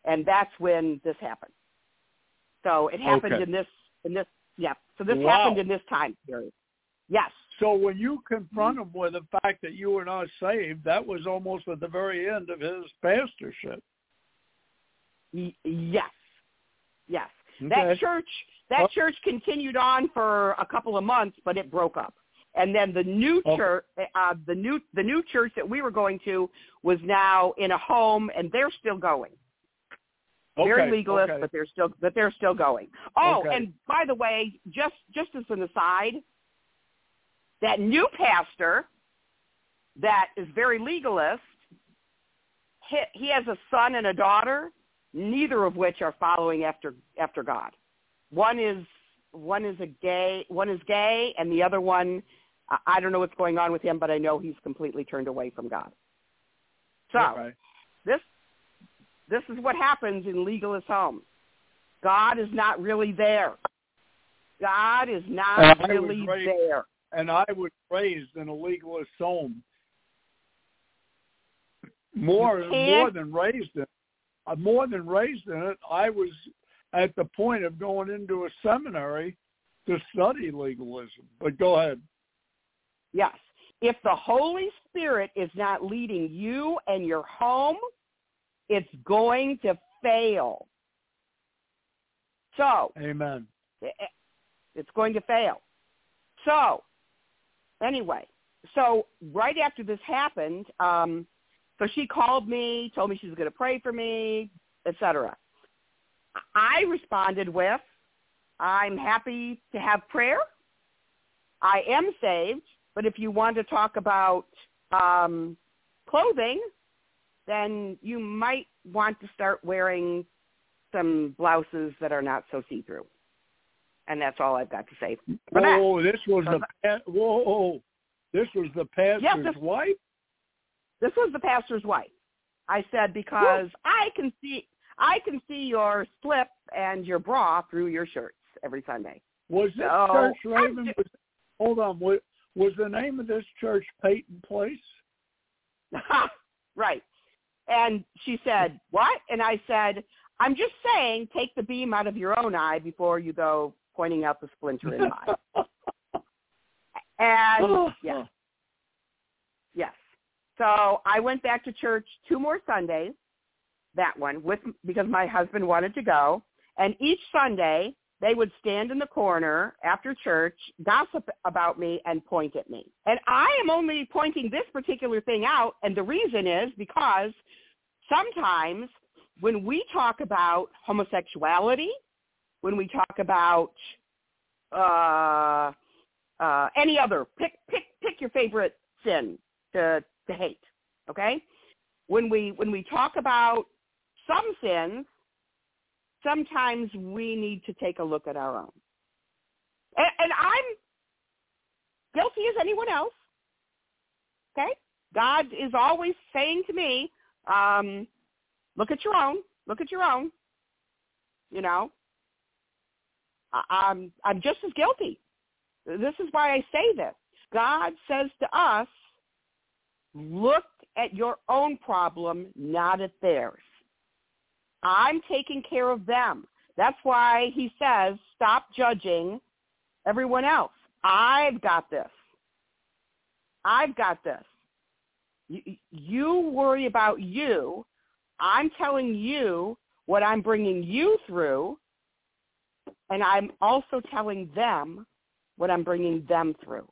And that's when this happened. So it happened okay. in this, in this, yeah. So this wow. happened in this time period. Yes. So when you confront him with the fact that you were not saved, that was almost at the very end of his pastorship. Y- yes. Yes. Okay. That church, that oh. church continued on for a couple of months, but it broke up. And then the new church, uh, the new the new church that we were going to was now in a home, and they're still going. Okay, Very legalist, okay. but they're still but they're still going. Oh, okay. And by the way, just just as an aside, that new pastor that is very legalist, he, he has a son and a daughter, neither of which are following after after God. One is one is a gay, one is gay, and the other one. I don't know what's going on with him, but I know he's completely turned away from God. So okay. this this is what happens in legalist homes. God is not really there. God is not and really raised, there. And I was raised in a legalist home. More more than raised in it. More than raised in it, I was at the point of going into a seminary to study legalism. But go ahead. Yes. If the Holy Spirit is not leading you and your home, it's going to fail. So. Amen. It's going to fail. So, anyway, so right after this happened, um, so she called me, told me she was going to pray for me, et cetera. I responded with, I'm happy to have prayer. I am saved. But if you want to talk about um, clothing, then you might want to start wearing some blouses that are not so see-through. And that's all I've got to say. Whoa, this was so the whoa, this was the pastor's yeah, this, wife? This was the pastor's wife. I said because whoa. I can see I can see your slip and your bra through your shirts every Sunday. Was this so, church, Raven, just, was, hold on, was, was the name of this church Peyton Place? Right. And she said, what? And I said, I'm just saying, take the beam out of your own eye before you go pointing out the splinter in mine. And, yes. Yes. So I went back to church two more Sundays, that one, with because my husband wanted to go. And each Sunday, they would stand in the corner after church, gossip about me, and point at me. And I am only pointing this particular thing out, and the reason is because sometimes when we talk about homosexuality, when we talk about uh, uh, any other, pick pick pick your favorite sin to to hate, okay? When we when we talk about some sins, sometimes we need to take a look at our own. And, and I'm guilty as anyone else, okay? God is always saying to me, um, look at your own, look at your own, you know. I'm, I'm just as guilty. This is why I say this. God says to us, look at your own problem, not at theirs. I'm taking care of them. That's why he says, stop judging everyone else. I've got this. I've got this. You, you worry about you. I'm telling you what I'm bringing you through, and I'm also telling them what I'm bringing them through.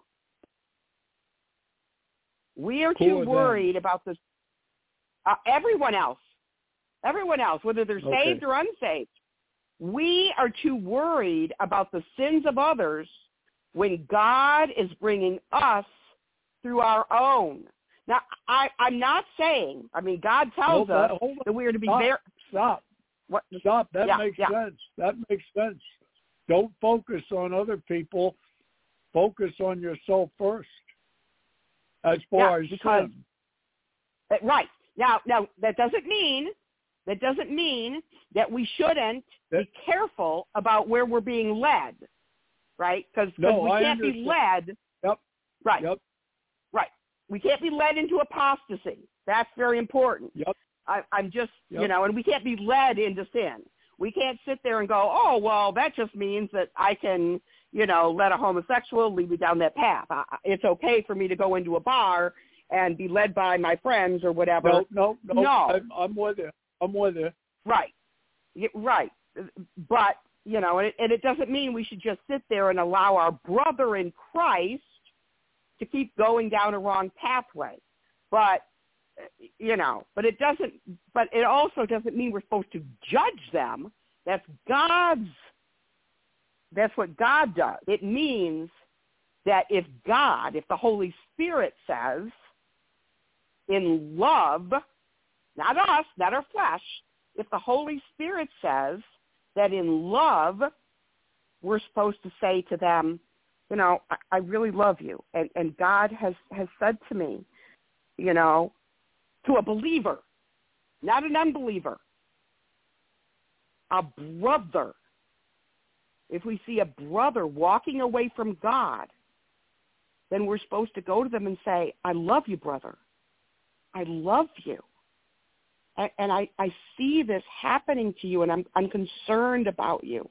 We are too worried about this. Uh, everyone else. Everyone else, whether they're okay. saved or unsaved. We are too worried about the sins of others when God is bringing us through our own. Now, I, I'm not saying, I mean, God tells hold us on, that we are to be stop, very... Stop. What? Stop. That yeah, makes yeah. sense. That makes sense. Don't focus on other people. Focus on yourself first as far yeah, as because, sin. Right. Now, now, that doesn't mean... That doesn't mean that we shouldn't be careful about where we're being led, right? Because no, we can't I understand. be led. Yep. Right. Yep. Right. We can't be led into apostasy. That's very important. Yep. I, I'm just, yep. you know, and we can't be led into sin. We can't sit there and go, oh, well, that just means that I can, you know, let a homosexual lead me down that path. I, it's okay for me to go into a bar and be led by my friends or whatever. No, no, no. no. I'm, I'm with you. I'm with it. Right. Right. But, you know, and it, and it doesn't mean we should just sit there and allow our brother in Christ to keep going down a wrong pathway. But, you know, but it doesn't, but it also doesn't mean we're supposed to judge them. That's God's, that's what God does. It means that if God, if the Holy Spirit says in love, not us, not our flesh, if the Holy Spirit says that in love we're supposed to say to them, you know, I, I really love you. And, and God has, has said to me, you know, to a believer, not an unbeliever, a brother. If we see a brother walking away from God, then we're supposed to go to them and say, I love you, brother. I love you. And I, I see this happening to you, and I'm, I'm concerned about you.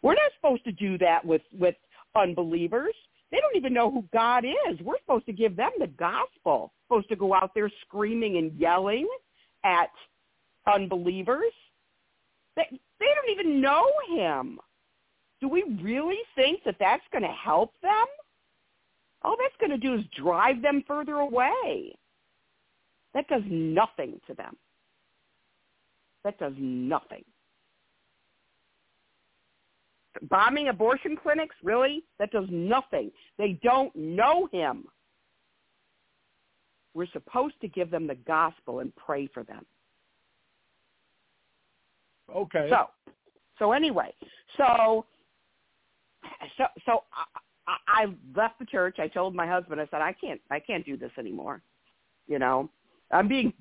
We're not supposed to do that with, with unbelievers. They don't even know who God is. We're supposed to give them the gospel. We're supposed to go out there screaming and yelling at unbelievers. They, they don't even know him. Do we really think that that's going to help them? All that's going to do is drive them further away. That does nothing to them. That does nothing. Bombing abortion clinics, really? That does nothing. They don't know him. We're supposed to give them the gospel and pray for them. Okay. So, so anyway, so, so, so I, I left the church. I told my husband. I said, I can't, I can't do this anymore. You know, I'm being,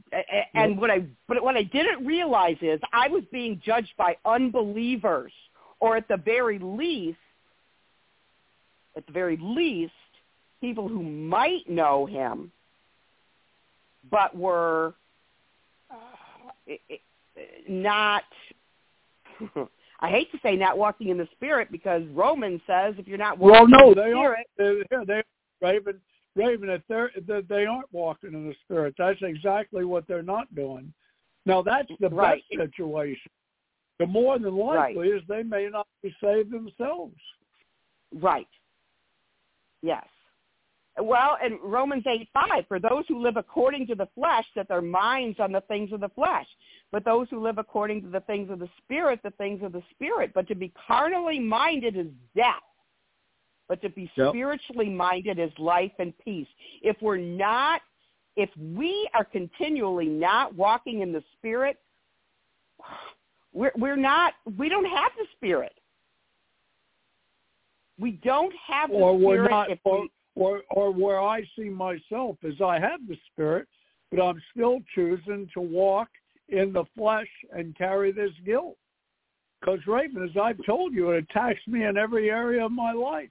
and yep. what I, but what I didn't realize is I was being judged by unbelievers, or at the very least, at the very least, people who might know him, but were uh, not, I hate to say not walking in the Spirit, because Romans says if you're not walking well, no, in the they Spirit. Well, no, they are. Raven, Raven if they're, if they aren't walking in the Spirit, that's exactly what they're not doing. Now, that's the right. best situation. The more than likely right. is they may not be saved themselves. Right. Yes. Well, in Romans eight five, for those who live according to the flesh, set their minds on the things of the flesh. But those who live according to the things of the Spirit, the things of the Spirit. But to be carnally minded is death. But to be yep. spiritually minded is life and peace. If we're not, if we are continually not walking in the Spirit, we're, we're not, we don't have the Spirit. We don't have the or Spirit. We're not, if or, we, or, or where I see myself is I have the Spirit, but I'm still choosing to walk in the flesh and carry this guilt. Because, Raven, as I've told you, it attacks me in every area of my life.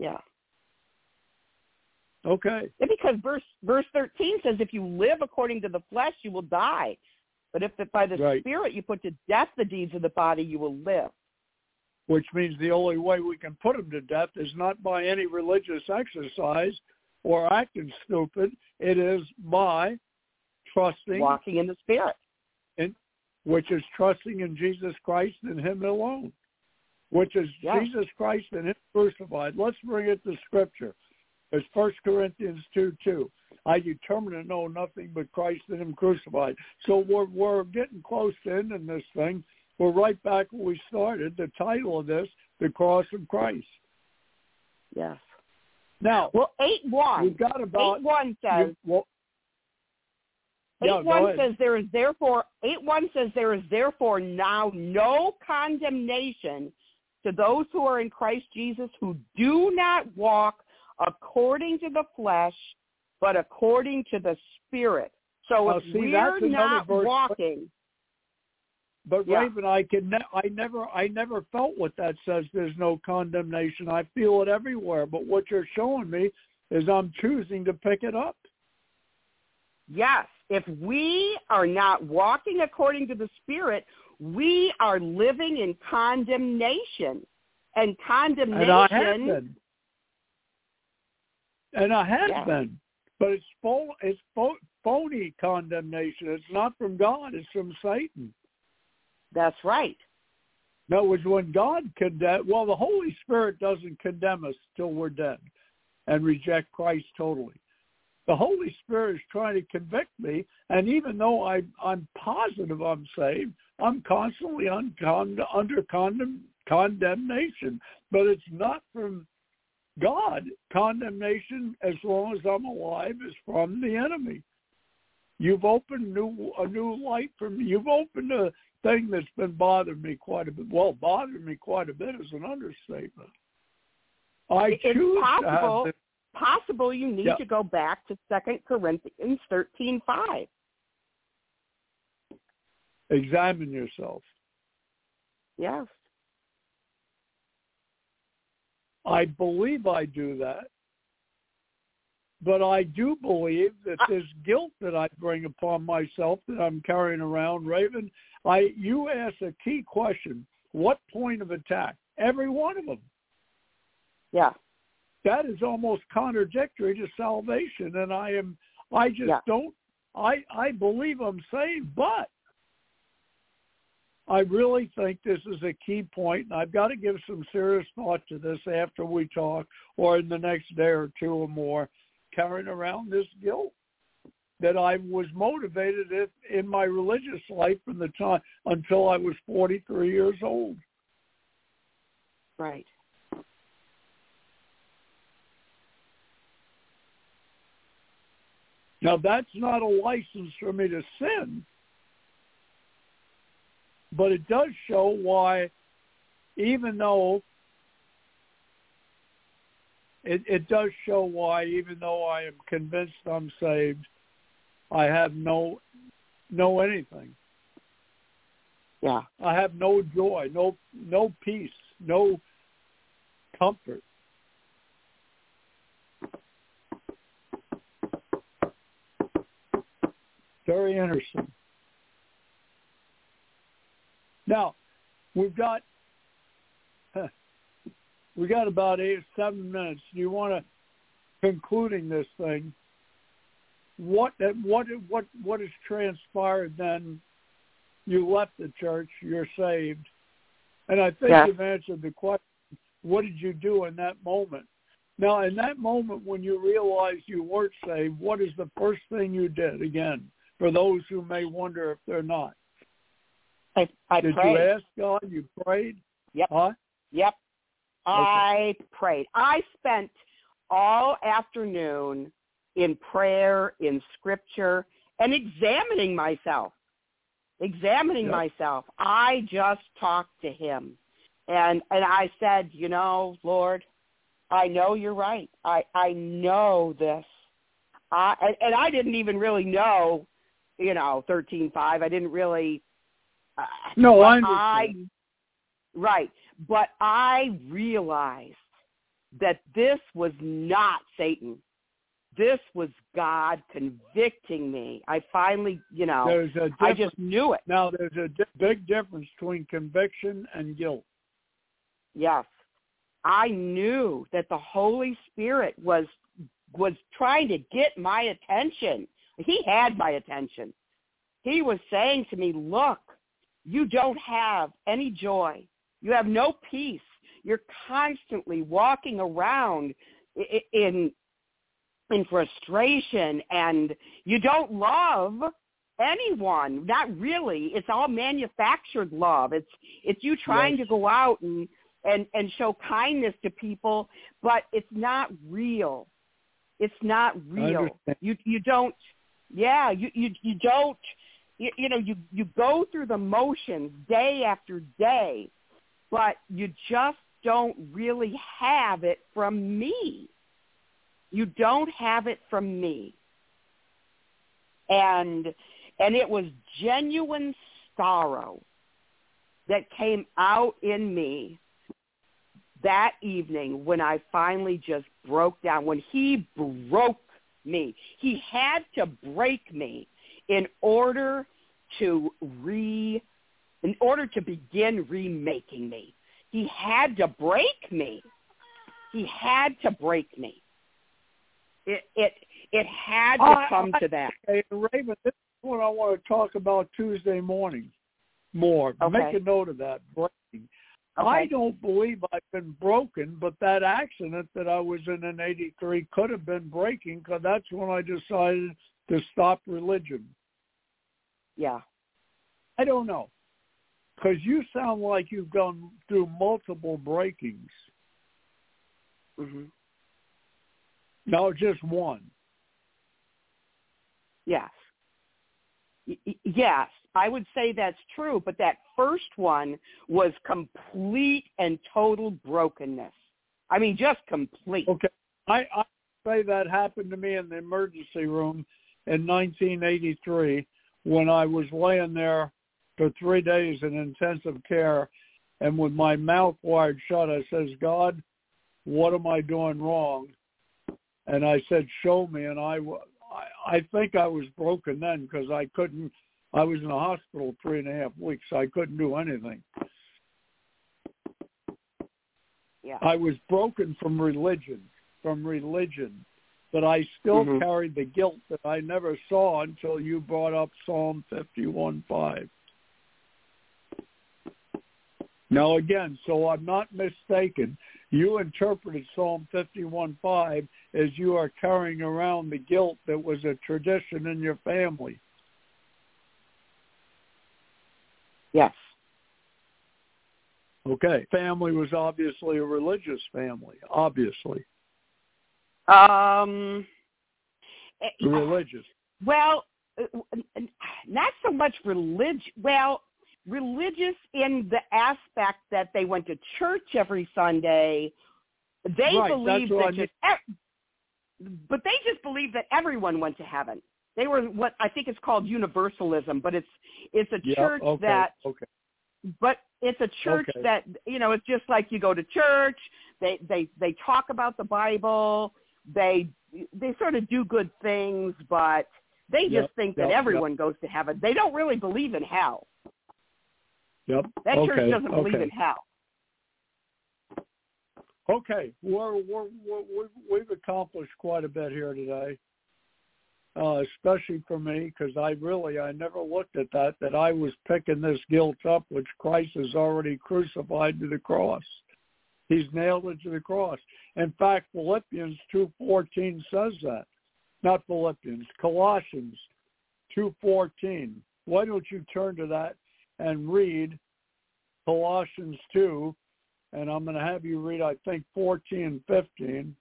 Yeah. Okay. Yeah, because verse verse thirteen says, if you live according to the flesh, you will die. But if it, by the right. Spirit you put to death the deeds of the body, you will live. Which means the only way we can put them to death is not by any religious exercise or acting stupid. It is by trusting. Walking in the Spirit. In, which is trusting in Jesus Christ and him alone. Which is yeah. Jesus Christ and him crucified. Let's bring it to Scripture. It's First Corinthians two two. I determined to know nothing but Christ and him crucified. So we're, we're getting close to ending this thing. We're right back where we started. The title of this, The Cross of Christ. Yes. Now, well, eight one. We've got about... eight one says... You, well, eight one yeah, says there is therefore eight one says there is therefore now no condemnation to those who are in Christ Jesus, who do not walk according to the flesh, but according to the Spirit. So now, if see, we're not verse, walking, but, but yeah. Raven, I can ne- I never I never felt what that says. There's no condemnation. I feel it everywhere. But what you're showing me is I'm choosing to pick it up. Yes, if we are not walking according to the Spirit, we are living in condemnation. And condemnation... And I have been. And I have yeah. been. But it's, full, it's phony condemnation. It's not from God. It's from Satan. That's right. In other words, when God condemns... Well, the Holy Spirit doesn't condemn us till we're dead and reject Christ totally. The Holy Spirit is trying to convict me, and even though I, I'm positive I'm saved, I'm constantly un- con- under condemn- condemnation. But it's not from God. Condemnation, as long as I'm alive, is from the enemy. You've opened new, a new light for me. You've opened a thing that's been bothering me quite a bit. Well, bothering me quite a bit is an understatement. I it's choose possible. to have this. Possible you need yep. to go back to Second Corinthians thirteen five. Examine yourself. Yes. I believe I do that. But I do believe that this guilt that I bring upon myself that I'm carrying around, Raven, I you asked a key question. What point of attack? Every one of them. Yeah. That is almost contradictory to salvation, and I am, I just yeah. don't, I, I believe I'm saved, but I really think this is a key point, and I've got to give some serious thought to this after we talk, or in the next day or two or more, carrying around this guilt that I was motivated in my religious life from the time until I was forty-three years old. Right. Now, that's not a license for me to sin, but it does show why, even though, it, it does show why, even though I am convinced I'm saved, I have no no anything. Yeah. I have no joy, no no peace, no comfort. Very interesting. Now, we've got we got about eight, seven minutes. Do you want to concluding this thing? What what what what has transpired then? You left the church. You're saved, and I think yeah. you've answered the question. What did you do in that moment? Now, in that moment when you realized you weren't saved, what is the first thing you did? Again, for those who may wonder if they're not, I, I did prayed. You ask God? You prayed. Yep. Huh? Yep. Okay. I prayed. I spent all afternoon in prayer, in scripture, and examining myself. Examining yep. myself. I just talked to him. And and I said, you know, Lord, I know you're right. I, I know this. I, and, and I didn't even really know, you know, thirteen five. I didn't really. Uh, no, I understand. I, right. But I realized that this was not Satan. This was God convicting me. I finally, you know, I just knew it. Now, there's a di- big difference between conviction and guilt. Yes. I knew that the Holy Spirit was was trying to get my attention. He had my attention. He was saying to me, look, you don't have any joy. You have no peace. You're constantly walking around in in frustration, and you don't love anyone. Not really. It's all manufactured love. It's it's you trying yes. to go out and, and, and show kindness to people, but it's not real. It's not real. You you don't. Yeah. You you you don't. You, you know you you go through the motions day after day, but you just don't really have it from me. You don't have it from me. And and it was genuine sorrow that came out in me that evening when I finally just broke down, when he broke me. He had to break me in order to re in order to begin remaking me. He had to break me. He had to break me. It it it had to come to that. Hey, Raven, this is what I want to talk about Tuesday morning more. Okay. Make a note of that, breaking. Okay. I don't believe I've been broken, but that accident that I was in in eighty-three could have been breaking, because that's when I decided to stop religion. Yeah. I don't know. Because you sound like you've gone through multiple breakings. Mm-hmm. No, just one. Yes. Y- yes, I would say that's true, but that first one was complete and total brokenness. I mean, just complete. Okay. I, I say that happened to me in the emergency room in nineteen eighty-three when I was laying there for three days in intensive care, and with my mouth wide shut, I says, God, what am I doing wrong? And I said, show me. And I, I, I think I was broken then, because I couldn't, I was in the hospital three and a half weeks. So I couldn't do anything. Yeah. I was broken from religion, from religion, but I still mm-hmm. carried the guilt that I never saw until you brought up Psalm fifty-one five. Now, again, so I'm not mistaken. You interpreted Psalm fifty-one five as you are carrying around the guilt that was a tradition in your family. Yes. Okay. Family was obviously a religious family, obviously. Um, religious. Well, not so much religious. Well, religious in the aspect that they went to church every Sunday. They right, believed that, just, but they just believed that everyone went to heaven. They were what I think is called universalism, but it's it's a yep, church okay, that okay. But it's a church okay. that, you know, it's just like you go to church, they, they, they talk about the Bible, they they sort of do good things, but they just yep, think that yep, everyone yep. goes to heaven. They don't really believe in hell. Yep. That okay, church doesn't okay. believe in hell. Okay, we're, we're, we're, we've accomplished quite a bit here today, uh, especially for me, because I really, I never looked at that, that I was picking this guilt up, which Christ has already crucified to the cross. He's nailed it to the cross. In fact, Philippians two fourteen says that. Not Philippians, Colossians two fourteen. Why don't you turn to that and read Colossians two, and I'm going to have you read, I think, fourteen and fifteen.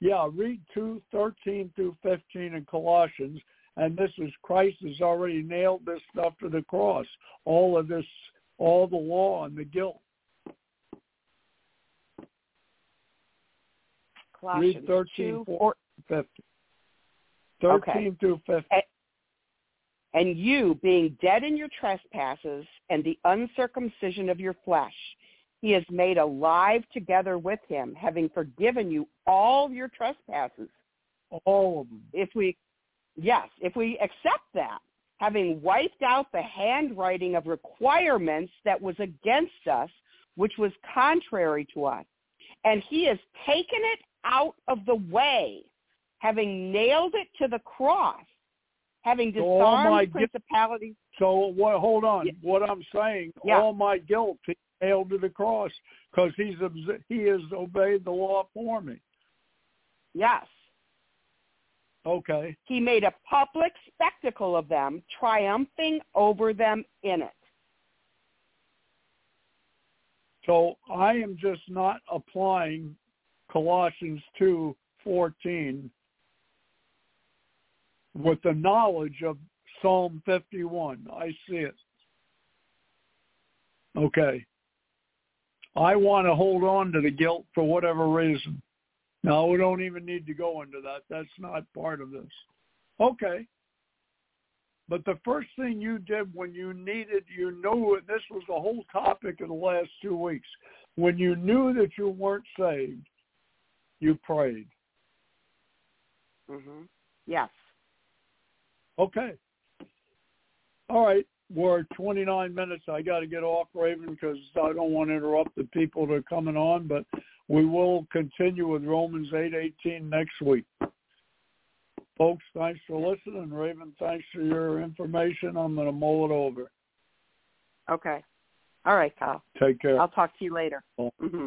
Yeah, read two, thirteen through fifteen in Colossians, and this is Christ has already nailed this stuff to the cross, all of this, all the law and the guilt. Colossians read thirteen, two, fourteen, fifteen. thirteen okay. through fifteen. I- And you, being dead in your trespasses and the uncircumcision of your flesh, he has made alive together with him, having forgiven you all your trespasses. All of them. If we, yes, if we accept that, having wiped out the handwriting of requirements that was against us, which was contrary to us, and he has taken it out of the way, having nailed it to the cross. Having disarmed so principalities. So what, hold on. Yeah. What I'm saying, yeah. all my guilt he nailed to the cross because he's he has obeyed the law for me. Yes. Okay. He made a public spectacle of them, triumphing over them in it. So I am just not applying Colossians two fourteen. With the knowledge of Psalm fifty-one. I see it. Okay. I want to hold on to the guilt for whatever reason. Now, we don't even need to go into that. That's not part of this. Okay. But the first thing you did when you needed, you knew, and this was the whole topic of the last two weeks, when you knew that you weren't saved, you prayed. Mm-hmm. Yes. Okay. All right. We're twenty-nine minutes. I got to get off, Raven, because I don't want to interrupt the people that are coming on, but we will continue with Romans eight eighteen next week. Folks, thanks for listening. Raven, thanks for your information. I'm going to mull it over. Okay. All right, Kyle. Take care. I'll talk to you later. Mm-hmm.